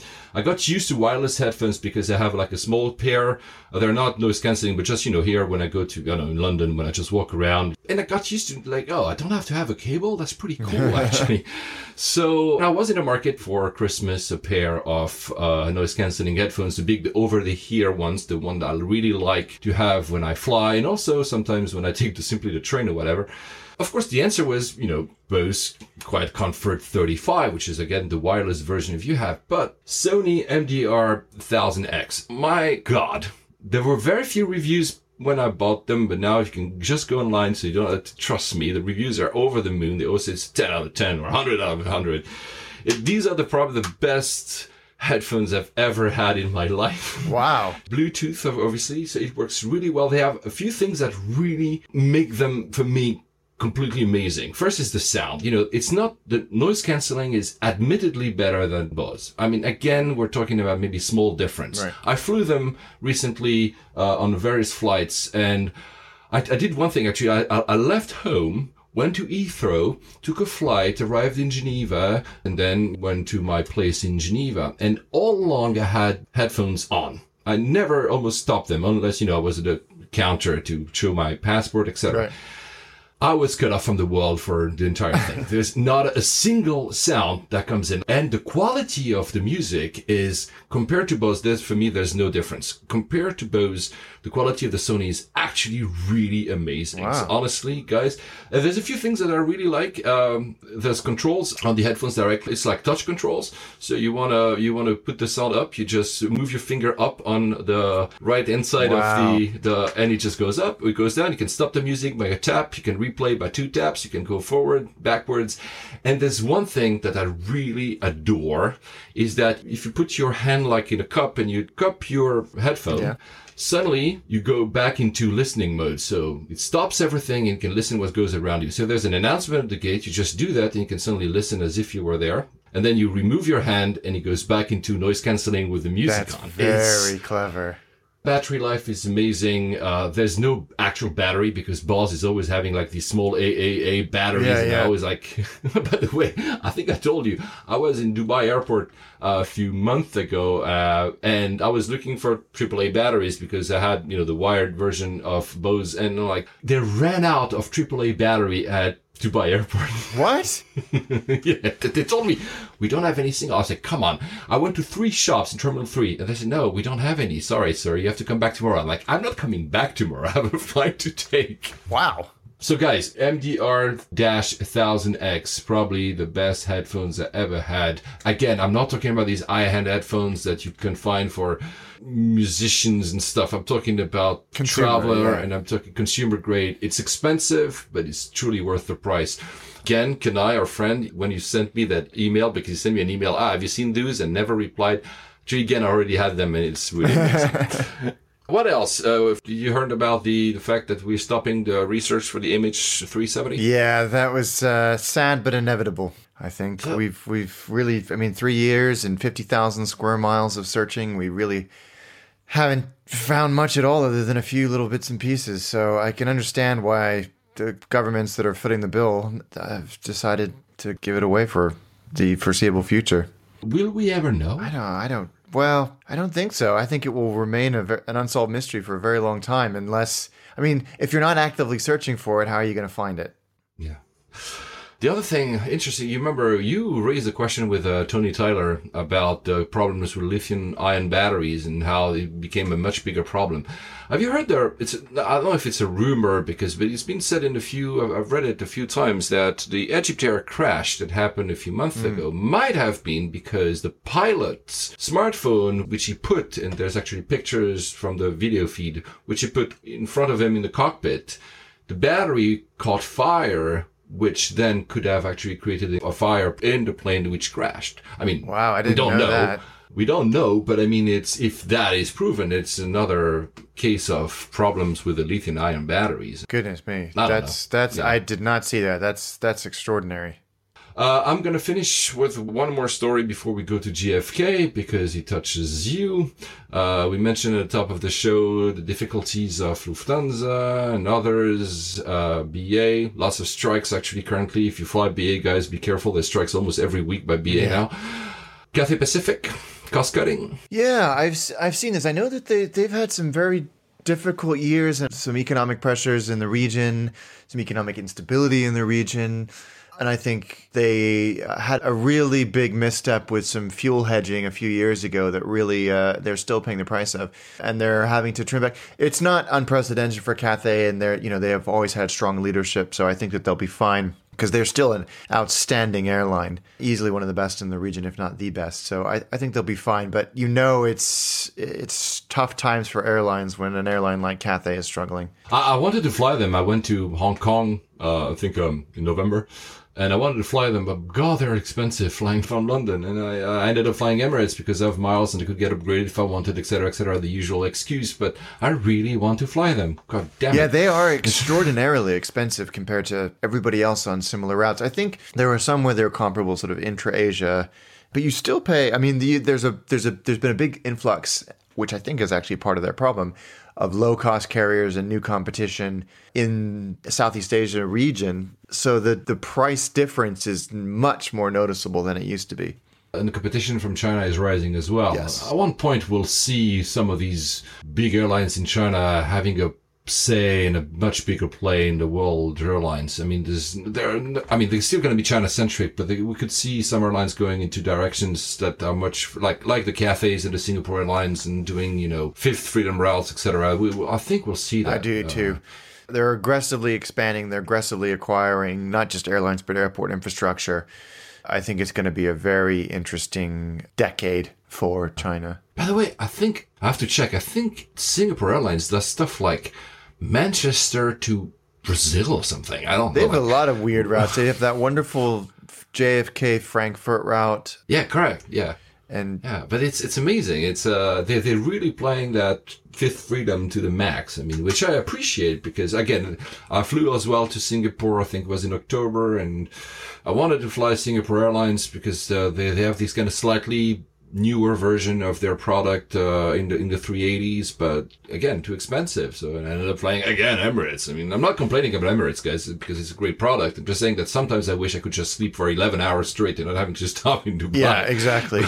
used to wireless headphones because I have a small pair. They're not noise cancelling, but just, here when I go to, in London, when I just walk around. And I got used to I don't have to have a cable. That's pretty cool, actually. So I was in the market for Christmas, a pair of noise cancelling headphones, the big over-the-ear ones, the one that I really like to have when I fly. And also sometimes when I take the train or whatever. Of course, the answer was, Bose Quiet Comfort 35, which is, again, the wireless version if you have, but Sony MDR 1000X. My God, there were very few reviews when I bought them, but now you can just go online, so you don't have to trust me. The reviews are over the moon. They all say it's 10 out of 10 or 100 out of 100. These are probably the best headphones I've ever had in my life. Wow. Bluetooth, obviously, so it works really well. They have a few things that really make them, for me, completely amazing. First is the sound. You know, it's not, the noise cancelling is admittedly better than Bose. I mean, again, we're talking about maybe small difference. Right. I flew them recently on various flights, and I did one thing, actually. I left home, went to Heathrow, took a flight, arrived in Geneva, and then went to my place in Geneva. And all along, I had headphones on. I never almost stopped them, unless, you know, I was at a counter to show my passport, etc. Right. I was cut off from the world for the entire thing. There's not a single sound that comes in. And the quality of the music is, compared to Bose, for me, there's no difference. Compared to Bose, the quality of the Sony is actually really amazing. Wow. So honestly, guys, there's a few things that I really like. There's controls on the headphones directly. It's like touch controls. So you wanna put the sound up. You just move your finger up on the right-hand side of the and it just goes up. It goes down. You can stop the music by a tap. You can replay by two taps. You can go forward, backwards. And there's one thing that I really adore is that if you put your hand like in a cup and you cup your headphone, suddenly you go back into listening mode. So it stops everything and you can listen what goes around you. So there's an announcement at the gate. You just do that and you can suddenly listen as if you were there. And then you remove your hand and it goes back into noise cancelling with the music on. That's very clever. Battery life is amazing. There's no actual battery because Bose is always having like these small AAA batteries. And I always like, by the way, I think I told you, I was in Dubai airport a few months ago, and I was looking for AAA batteries because I had, you know, the wired version of Bose, and like they ran out of AAA battery at Dubai airport. What? Yeah, they told me, we don't have anything. I said, come on. I went to three shops in Terminal 3, and they said, no, we don't have any. Sorry, sir, you have to come back tomorrow. I'm like, I'm not coming back tomorrow. I have a flight to take. Wow. So, guys, MDR-1000X, probably the best headphones I ever had. Again, I'm not talking about these high-end headphones that you can find for musicians and stuff. I'm talking about consumer, traveler, and I'm talking consumer grade. It's expensive, but it's truly worth the price. Again, Kanai, our friend, when you sent me that email, because you sent me an email, have you seen those? And never replied. Again, I already had them, and it's really amazing. What else? You heard about the fact that we're stopping the research for the MH370? Yeah, that was sad but inevitable, I think. Oh. We've really, 3 years and 50,000 square miles of searching. We really haven't found much at all other than a few little bits and pieces. So I can understand why the governments that are footing the bill have decided to give it away for the foreseeable future. Will we ever know? I don't. Well, I don't think so. I think it will remain an unsolved mystery for a very long time unless, if you're not actively searching for it, how are you going to find it? Yeah. The other thing, interesting, you remember you raised a question with Tony Tyler about the problems with lithium-ion batteries and how it became a much bigger problem. Have you heard I don't know if it's a rumor, but it's been said I've read it a few times, that the Egyptair crash that happened a few months ago might have been because the pilot's smartphone, which he put, and there's actually pictures from the video feed, which he put in front of him in the cockpit, the battery caught fire, which then could have actually created a fire in the plane which crashed. Wow, I didn't know that. We don't know, but it's, if that is proven, it's another case of problems with the lithium-ion batteries. Goodness me, I did not see that. That's extraordinary. I'm going to finish with one more story before we go to JFK, because it touches you. We mentioned at the top of the show the difficulties of Lufthansa and others, BA, lots of strikes actually currently. If you fly BA, guys, be careful. There's strikes almost every week by BA now. Cathay Pacific, cost cutting. Yeah, I've seen this. I know that they've had some very difficult years and some economic pressures in the region, some economic instability in the region. And I think they had a really big misstep with some fuel hedging a few years ago that really they're still paying the price of, and they're having to trim back. It's not unprecedented for Cathay, and they have always had strong leadership, so I think that they'll be fine because they're still an outstanding airline, easily one of the best in the region, if not the best. So I think they'll be fine, but it's tough times for airlines when an airline like Cathay is struggling. I wanted to fly them. I went to Hong Kong, in November. And I wanted to fly them, but God, they're expensive flying from London. And I ended up flying Emirates because I have miles and I could get upgraded if I wanted, et cetera, the usual excuse. But I really want to fly them. God damn it. Yeah, they are extraordinarily expensive compared to everybody else on similar routes. I think there are some where they're comparable, sort of intra-Asia, but you still pay. I mean, there's been a big influx, which I think is actually part of their problem, of low-cost carriers and new competition in Southeast Asia region, so that the price difference is much more noticeable than it used to be. And the competition from China is rising as well. Yes. At one point, we'll see some of these big airlines in China having a say in a much bigger play in the world airlines. I mean, they're still going to be China-centric, but we could see some airlines going into directions that are much like the Cathays and the Singapore Airlines and doing, Fifth Freedom routes, etc. I think we'll see that. I do too. They're aggressively expanding. They're aggressively acquiring not just airlines, but airport infrastructure. I think it's going to be a very interesting decade for China. By the way, I think Singapore Airlines does stuff like Manchester to Brazil or something. I don't know. They have a lot of weird routes. They have that wonderful JFK Frankfurt route. Yeah, correct. Yeah. And yeah, but it's amazing. It's they're really playing that Fifth Freedom to the max. I mean, which I appreciate because again, I flew as well to Singapore. I think it was in October, and I wanted to fly Singapore Airlines because they have these kind of slightly newer version of their product in the 380s, but again, too expensive. So I ended up flying again Emirates. I mean, I'm not complaining about Emirates, guys, because it's a great product. I'm just saying that sometimes I wish I could just sleep for 11 hours straight and not having to stop in Dubai. Yeah, exactly.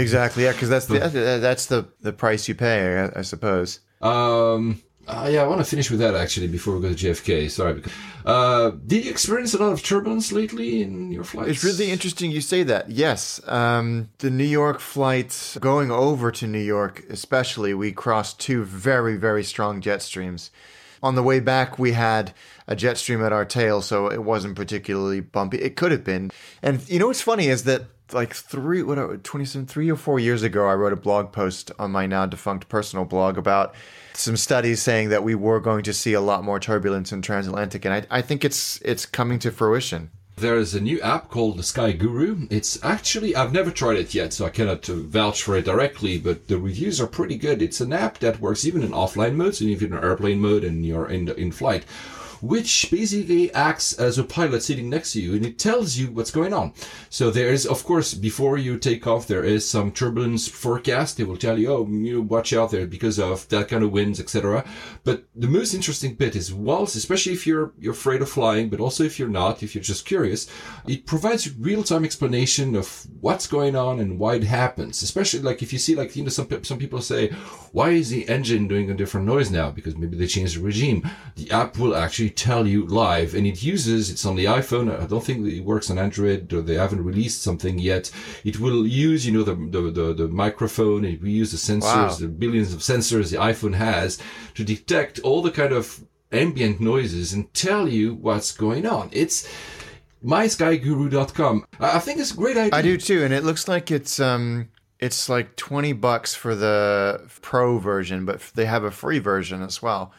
Exactly. Yeah, because that's the price you pay, I suppose. Yeah, I want to finish with that actually before we go to JFK. Sorry. Did you experience a lot of turbulence lately in your flights? It's really interesting you say that. Yes. The New York flights going over to New York, especially, we crossed two very, very strong jet streams. On the way back, we had a jet stream at our tail, so it wasn't particularly bumpy. It could have been. And you know what's funny is that 3 or 4 years ago, I wrote a blog post on my now defunct personal blog about some studies saying that we were going to see a lot more turbulence in transatlantic, and I think it's coming to fruition. There is a new app called the Sky Guru. It's actually, I've never tried it yet, so I cannot vouch for it directly, but the reviews are pretty good. It's an app that works even in offline mode, so if you're in airplane mode and you're in flight, which basically acts as a pilot sitting next to you, and it tells you what's going on. So there is, of course, before you take off, there is some turbulence forecast. They will tell you, watch out there because of that kind of winds, etc. But the most interesting bit is, whilst, especially if you're afraid of flying, but also if you're not, if you're just curious, it provides real-time explanation of what's going on and why it happens. Especially if you see, some people say, why is the engine doing a different noise now? Because maybe they changed the regime. The app will actually tell you live, and it's on the iPhone. I don't think it works on Android, or they haven't released something yet. It will use the microphone, and we use the sensors. Wow. The billions of sensors the iPhone has to detect all the kind of ambient noises and tell you what's going on. It's myskyguru.com. I think it's a great idea. I do too, and it looks like it's like $20 for the pro version, but they have a free version as well.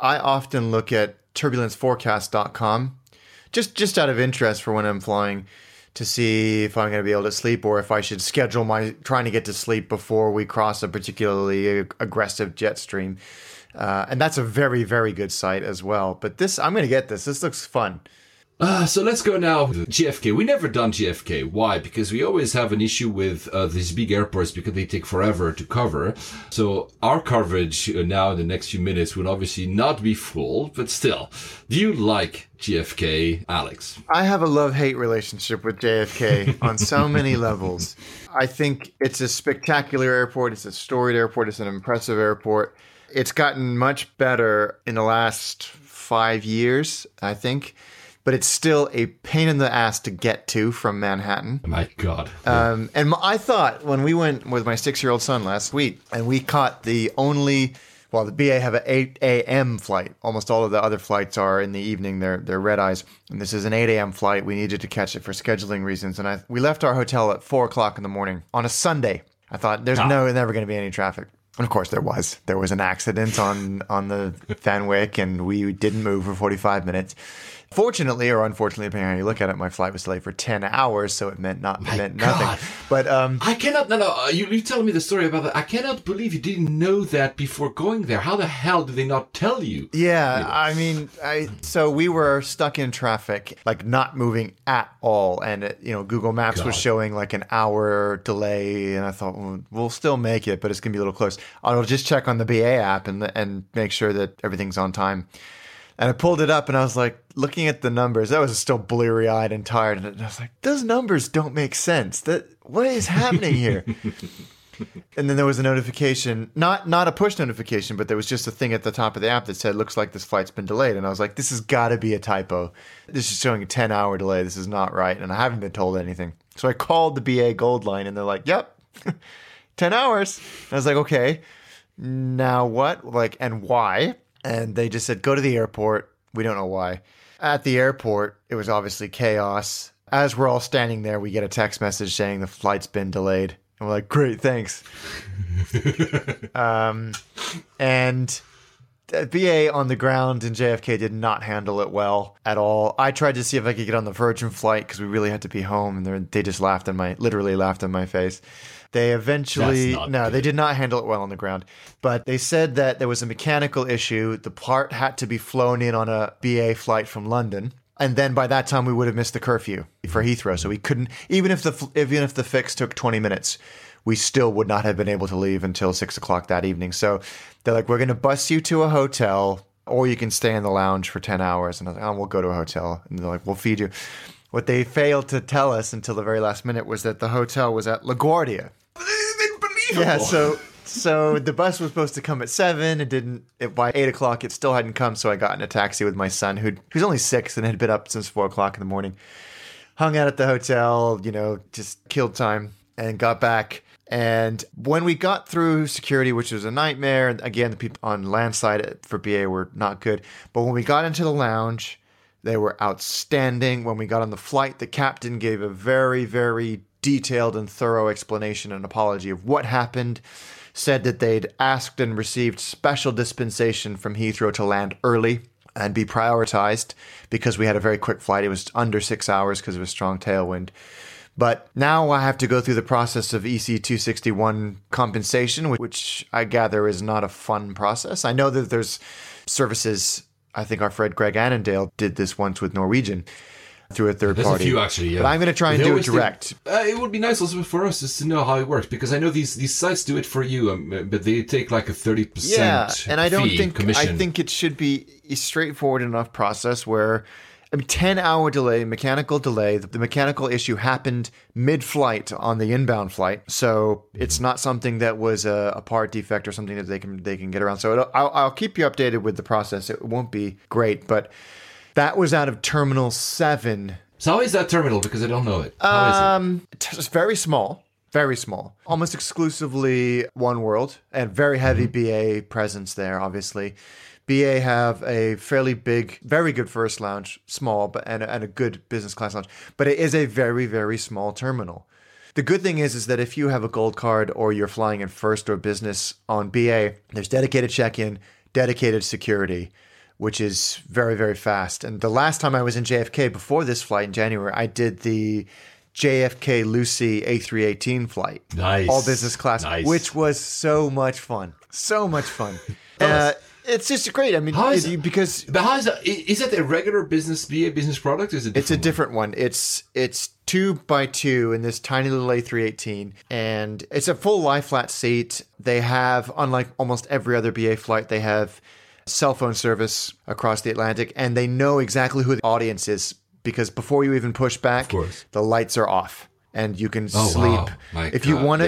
I often look at turbulenceforecast.com just out of interest for when I'm flying, to see if I'm going to be able to sleep, or if I should schedule my trying to get to sleep before we cross a particularly aggressive jet stream. And that's a very, very good site as well. But I'm going to get this. This looks fun. So let's go now to JFK. We never done JFK. Why? Because we always have an issue with these big airports because they take forever to cover. So our coverage now in the next few minutes will obviously not be full, but still. Do you like JFK, Alex? I have a love-hate relationship with JFK on so many levels. I think it's a spectacular airport. It's a storied airport. It's an impressive airport. It's gotten much better in the last 5 years, I think. But it's still a pain in the ass to get to from Manhattan. My God. Yeah. And I thought when we went with my 6-year-old son last week, and we caught the BA have an 8 a.m. flight. Almost all of the other flights are in the evening. They're red eyes. And this is an 8 a.m. flight. We needed to catch it for scheduling reasons. And we left our hotel at 4 o'clock in the morning on a Sunday. I thought, there's never going to be any traffic. And of course there was an accident on the Thanwick, and we didn't move for 45 minutes. Fortunately or unfortunately, depending on how you look at it, my flight was delayed for 10 hours, so it meant nothing. But I cannot. No. You telling me the story about that. I cannot believe you didn't know that before going there. How the hell did they not tell you? Yeah, I mean, so we were stuck in traffic, like not moving at all, and Google Maps was showing like an hour delay, and I thought, well, we'll still make it, but it's gonna be a little close. I'll just check on the BA app and make sure that everything's on time. And I pulled it up, and I was like, looking at the numbers, I was still bleary-eyed and tired. And I was like, those numbers don't make sense. What is happening here? And then there was a notification, not a push notification, but there was just a thing at the top of the app that said, looks like this flight's been delayed. And I was like, this has got to be a typo. This is showing a 10-hour delay. This is not right. And I haven't been told anything. So I called the BA Gold Line, and they're like, yep, 10 hours. And I was like, okay, now what? Like, and why? And they just said, go to the airport. We don't know why. At the airport, it was obviously chaos. As we're all standing there, we get a text message saying the flight's been delayed. And we're like, great, thanks. And BA on the ground in JFK did not handle it well at all. I tried to see if I could get on the Virgin flight because we really had to be home. And they just literally laughed in my face. They eventually, they did not handle it well on the ground, but they said that there was a mechanical issue. The part had to be flown in on a BA flight from London. And then by that time we would have missed the curfew for Heathrow. So we couldn't, even if the fix took 20 minutes, we still would not have been able to leave until 6:00 that evening. So they're like, we're going to bus you to a hotel or you can stay in the lounge for 10 hours. And I was like, we'll go to a hotel. And they're like, we'll feed you. What they failed to tell us until the very last minute was that the hotel was at LaGuardia. Yeah, so the bus was supposed to come at 7:00. By 8:00 it still hadn't come, so I got in a taxi with my son, who's only 6 and had been up since 4:00 in the morning. Hung out at the hotel, just killed time, and got back. And when we got through security, which was a nightmare, and again, the people on landside for BA were not good, but when we got into the lounge, they were outstanding. When we got on the flight, the captain gave a very, very detailed and thorough explanation and apology of what happened, said that they'd asked and received special dispensation from Heathrow to land early and be prioritized because we had a very quick flight. It was under 6 hours because of a strong tailwind. But now I have to go through the process of EC 261 compensation, which I gather is not a fun process. I know that there's services, I think our friend Greg Annandale did this once with Norwegian, through a third party. There's a few, actually, yeah. But I'm going to try and do it direct. It would be nice also for us just to know how it works, because I know these sites do it for you, but they take like a 30% and I don't think commission. I think it should be a straightforward enough process where, 10-hour delay, mechanical delay. The mechanical issue happened mid-flight on the inbound flight, so it's not something that was a part defect or something that they can get around. So I'll keep you updated with the process. It won't be great, but that was out of Terminal 7. So how is that terminal? Because I don't know it. How is it? It's very small. Very small. Almost exclusively One World and very heavy BA presence there, obviously. BA have a fairly big, very good first lounge, small, but and a good business class lounge. But it is a very, very small terminal. The good thing is that if you have a gold card or you're flying in first or business on BA, there's dedicated check-in, dedicated security, which is very, very fast. And the last time I was in JFK before this flight in January, I did the JFK Lucy A318 flight. Nice. All business class, nice. Which was so much fun. So much fun. It's just great. Is that a regular BA business product? Or is it? It's a different one. It's 2x2 in this tiny little A318, and it's a full lie flat seat. They have, unlike almost every other BA flight, they have cell phone service across the Atlantic, and they know exactly who the audience is because before you even push back, the lights are off and you can sleep. Wow. If you want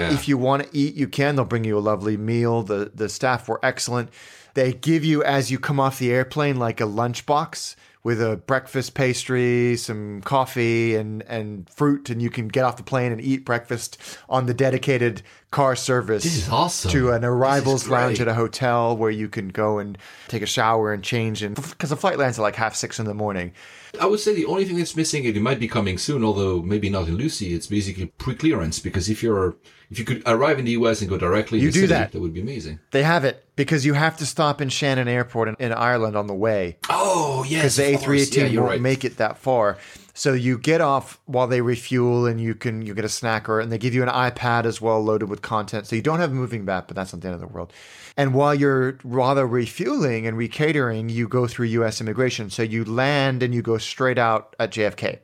to eat, you can. They'll bring you a lovely meal. The staff were excellent. They give you, as you come off the airplane, like a lunchbox with a breakfast pastry, some coffee and fruit, and you can get off the plane and eat breakfast on the dedicated car service. This is awesome. To an arrivals lounge at a hotel where you can go and take a shower and change, and because the flight lands at like 6:30 in the morning. I would say the only thing that's missing, and it might be coming soon, although maybe not in Lucy, it's basically pre-clearance, because if you could arrive in the US and go directly to the city, that would be amazing. They have it, because you have to stop in Shannon Airport in Ireland on the way. Oh, yes. Because the A318 won't make it that far. So you get off while they refuel, and you get a snacker, and they give you an iPad as well loaded with content. So you don't have a moving map, but that's not the end of the world. And while they're refueling and recatering, you go through U.S. immigration. So you land and you go straight out at JFK.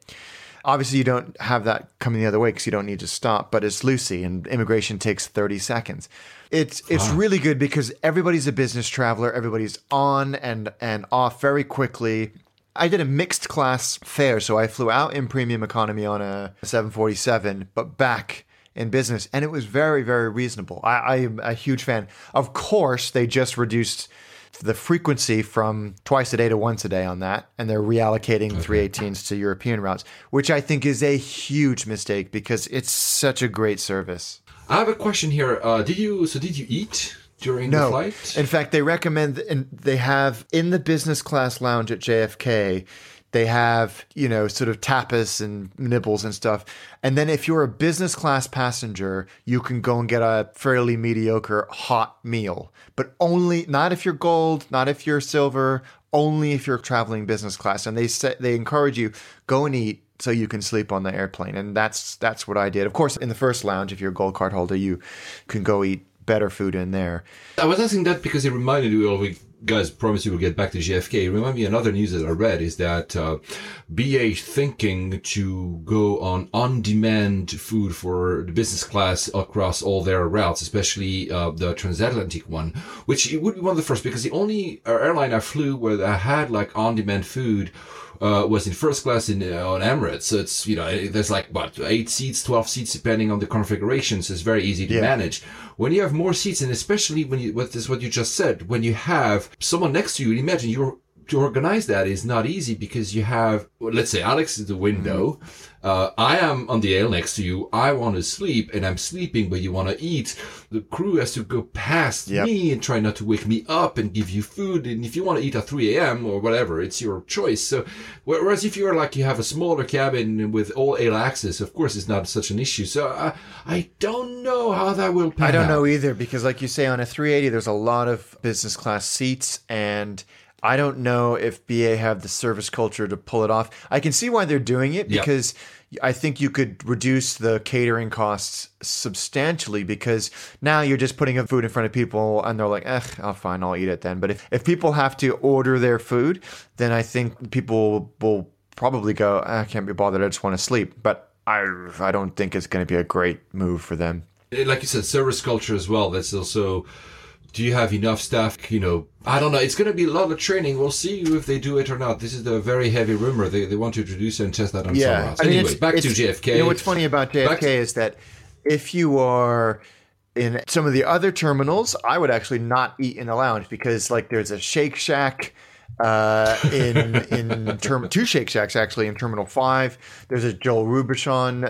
Obviously, you don't have that coming the other way because you don't need to stop, but it's Lucy, and immigration takes 30 seconds. It's really good because everybody's a business traveler. Everybody's on and off very quickly. I did a mixed class fare, so I flew out in premium economy on a 747, but back in business, and it was very, very reasonable. I am a huge fan. Of course, they just reduced the frequency from twice a day to once a day on that, and they're reallocating 318s to European routes, which I think is a huge mistake because it's such a great service. I have a question here. Did you eat during the flight? In fact, they recommend, and they have in the business class lounge at JFK, they have, sort of tapas and nibbles and stuff. And then if you're a business class passenger, you can go and get a fairly mediocre hot meal, but only not if you're gold, not if you're silver, only if you're traveling business class. And they encourage you, go and eat so you can sleep on the airplane. And that's what I did. Of course, in the first lounge, if you're a gold card holder, you can go eat better food in there. I was asking that because it reminded me of, guys, promise you will get back to JFK. Remind me, another news that I read is that BA thinking to go on on-demand food for the business class across all their routes, especially the transatlantic one, which it would be one of the first, because the only airline I flew where I had on-demand food was in first class on Emirates. So it's, there's 8 seats, 12 seats, depending on the configuration. So it's very easy to manage. When you have more seats, and especially what you just said, when you have someone next to you, imagine to organize that is not easy because you have, let's say Alex is the window. I am on the aisle next to you. I want to sleep and I'm sleeping, but you want to eat. The crew has to go past me and try not to wake me up and give you food. And if you want to eat at 3 a.m. or whatever, it's your choice. So whereas if you're you have a smaller cabin with all aisle access, of course, it's not such an issue. So I don't know how that will pan out. I don't know either, because like you say, on a 380, there's a lot of business class seats, and I don't know if BA have the service culture to pull it off. I can see why they're doing it because I think you could reduce the catering costs substantially, because now you're just putting up food in front of people and they're like, I'll eat it then. But if people have to order their food, then I think people will probably go, I can't be bothered. I just want to sleep. But I don't think it's going to be a great move for them. Like you said, service culture as well. That's also... Do you have enough staff? I don't know. It's going to be a lot of training. We'll see if they do it or not. This is a very heavy rumor. They want to introduce and test that on someone else. Anyway, back to JFK. What's funny about JFK is that if you are in some of the other terminals, I would actually not eat in the lounge because there's a Shake Shack two Shake Shacks actually in Terminal 5. There's a Joel Robuchon,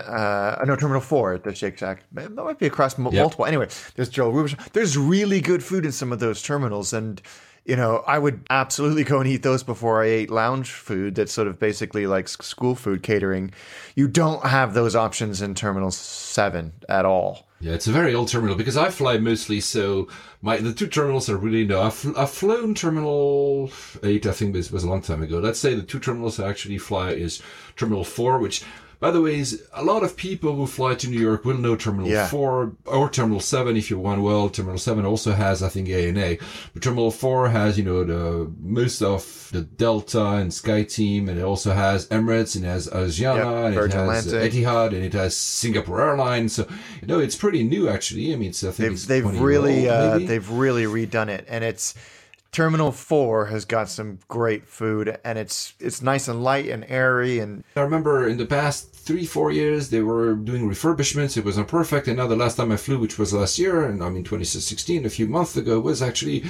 Terminal 4 at the Shake Shack. That might be across multiple. Anyway, there's Joel Robuchon. There's really good food in some of those terminals, and I would absolutely go and eat those before I ate lounge food. That's sort of basically like school food catering. You don't have those options in Terminal 7 at all. Yeah, it's a very old terminal because I fly mostly, so the two terminals are really new. I've flown Terminal 8, I think this was a long time ago. Let's say the two terminals I actually fly is Terminal 4, which, by the way, is a lot of people who fly to New York will know Terminal 4 or Terminal 7 if you're one world. Terminal 7 also has, I think, ANA. But Terminal 4 has, the most of the Delta and SkyTeam, and it also has Emirates, and it has Asiana, and it has Etihad, and it has Singapore Airlines. So, it's pretty new, actually. I mean, they've really redone it, and it's Terminal 4 has got some great food, and it's nice and light and airy. And I remember in the past 3-4 years they were doing refurbishments. It wasn't perfect, and now the last time I flew, which was last year, and I mean 2016, a few months ago, was actually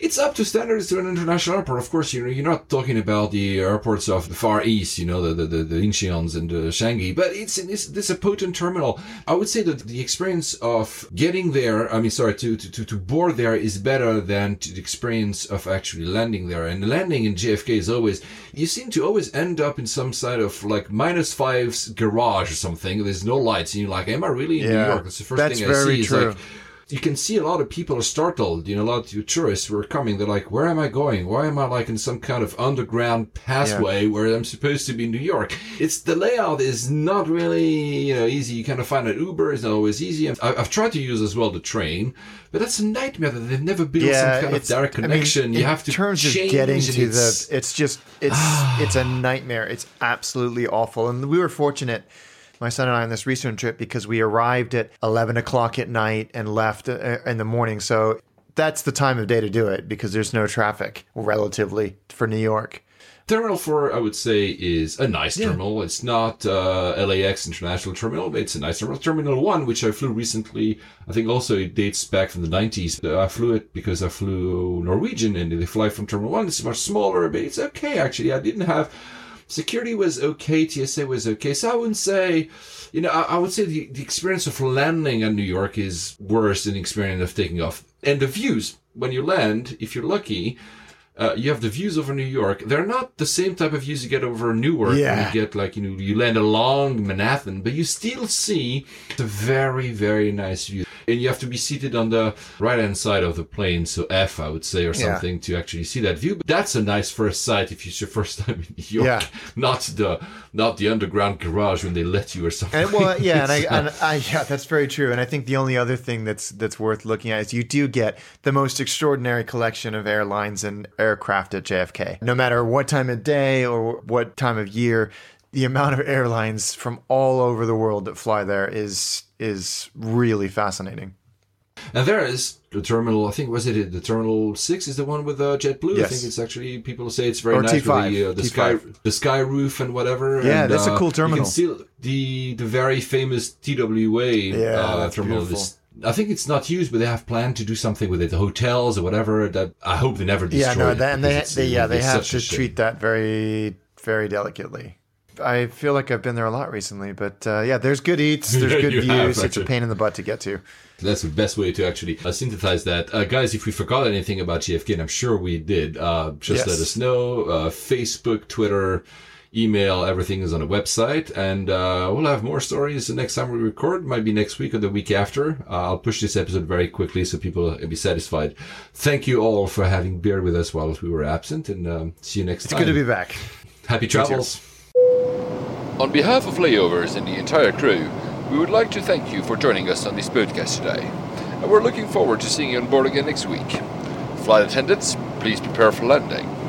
It's up to standards to an international airport. Of course, you're not talking about the airports of the Far East, the Incheons and the Changi, but it's a potent terminal. I would say that the experience of getting there, to board there is better than the experience of actually landing there. And landing in JFK is always, you seem to always end up in some side of like -5's garage or something. There's no lights. And you're like, am I really in New York? That's the first thing I see. True. It's like, you can see a lot of people are startled. A lot of tourists were coming. They're like, where am I going? Why am I like in some kind of underground pathway where I'm supposed to be in New York? It's the layout is not really, easy. You kind of find an Uber is not always easy. I've tried to use as well the train, but that's a nightmare that they've never built some kind of direct connection. You have to change. In terms of getting to it's a nightmare. It's absolutely awful. And we were fortunate, my son and I, on this recent trip, because we arrived at 11 o'clock at night and left in the morning. So that's the time of day to do it because there's no traffic relatively for New York. Terminal 4, I would say, is a nice terminal. It's not LAX International Terminal, but it's a nice terminal. Terminal 1, which I flew recently, I think also it dates back from the 90s. I flew it because I flew Norwegian, and they fly from Terminal 1. It's much smaller, but it's okay, actually. I didn't have... Security was okay. TSA was okay. So I wouldn't say, I would say the experience of landing in New York is worse than the experience of taking off. And the views, when you land, if you're lucky, you have the views over New York. They're not the same type of views you get over Newark. Yeah. You get you land along Manhattan, but you still see the very, very nice view. And you have to be seated on the right-hand side of the plane, so F, I would say, or something, to actually see that view. But that's a nice first sight if it's your first time in New York, not the underground garage when they let you or something. And, that's very true. And I think the only other thing that's worth looking at is you do get the most extraordinary collection of airlines and aircraft at JFK. No matter what time of day or what time of year, the amount of airlines from all over the world that fly there is really fascinating. And there is the terminal, I think, the Terminal 6 is the one with JetBlue? Yes. I think it's actually, people say it's very nice T5, with the sky roof and whatever. Yeah, and, that's a cool terminal. You can see the very famous TWA terminal. I think it's not used, but they have planned to do something with it, the hotels or whatever. That I hope they never destroy it. Yeah, no, they have to treat that very, very delicately. I feel like I've been there a lot recently, but there's good eats, there's good views. It's a pain in the butt to get to. That's the best way to actually synthesize that. Guys, if we forgot anything about JFK, and I'm sure we did, let us know. Facebook, Twitter, email, everything is on the website. And we'll have more stories the next time we record. Might be next week or the week after. I'll push this episode very quickly so people will be satisfied. Thank you all for having beer with us while we were absent, and see you next time. It's good to be back. Happy travels. On behalf of Layovers and the entire crew, we would like to thank you for joining us on this podcast today, and we're looking forward to seeing you on board again next week. Flight attendants, please prepare for landing.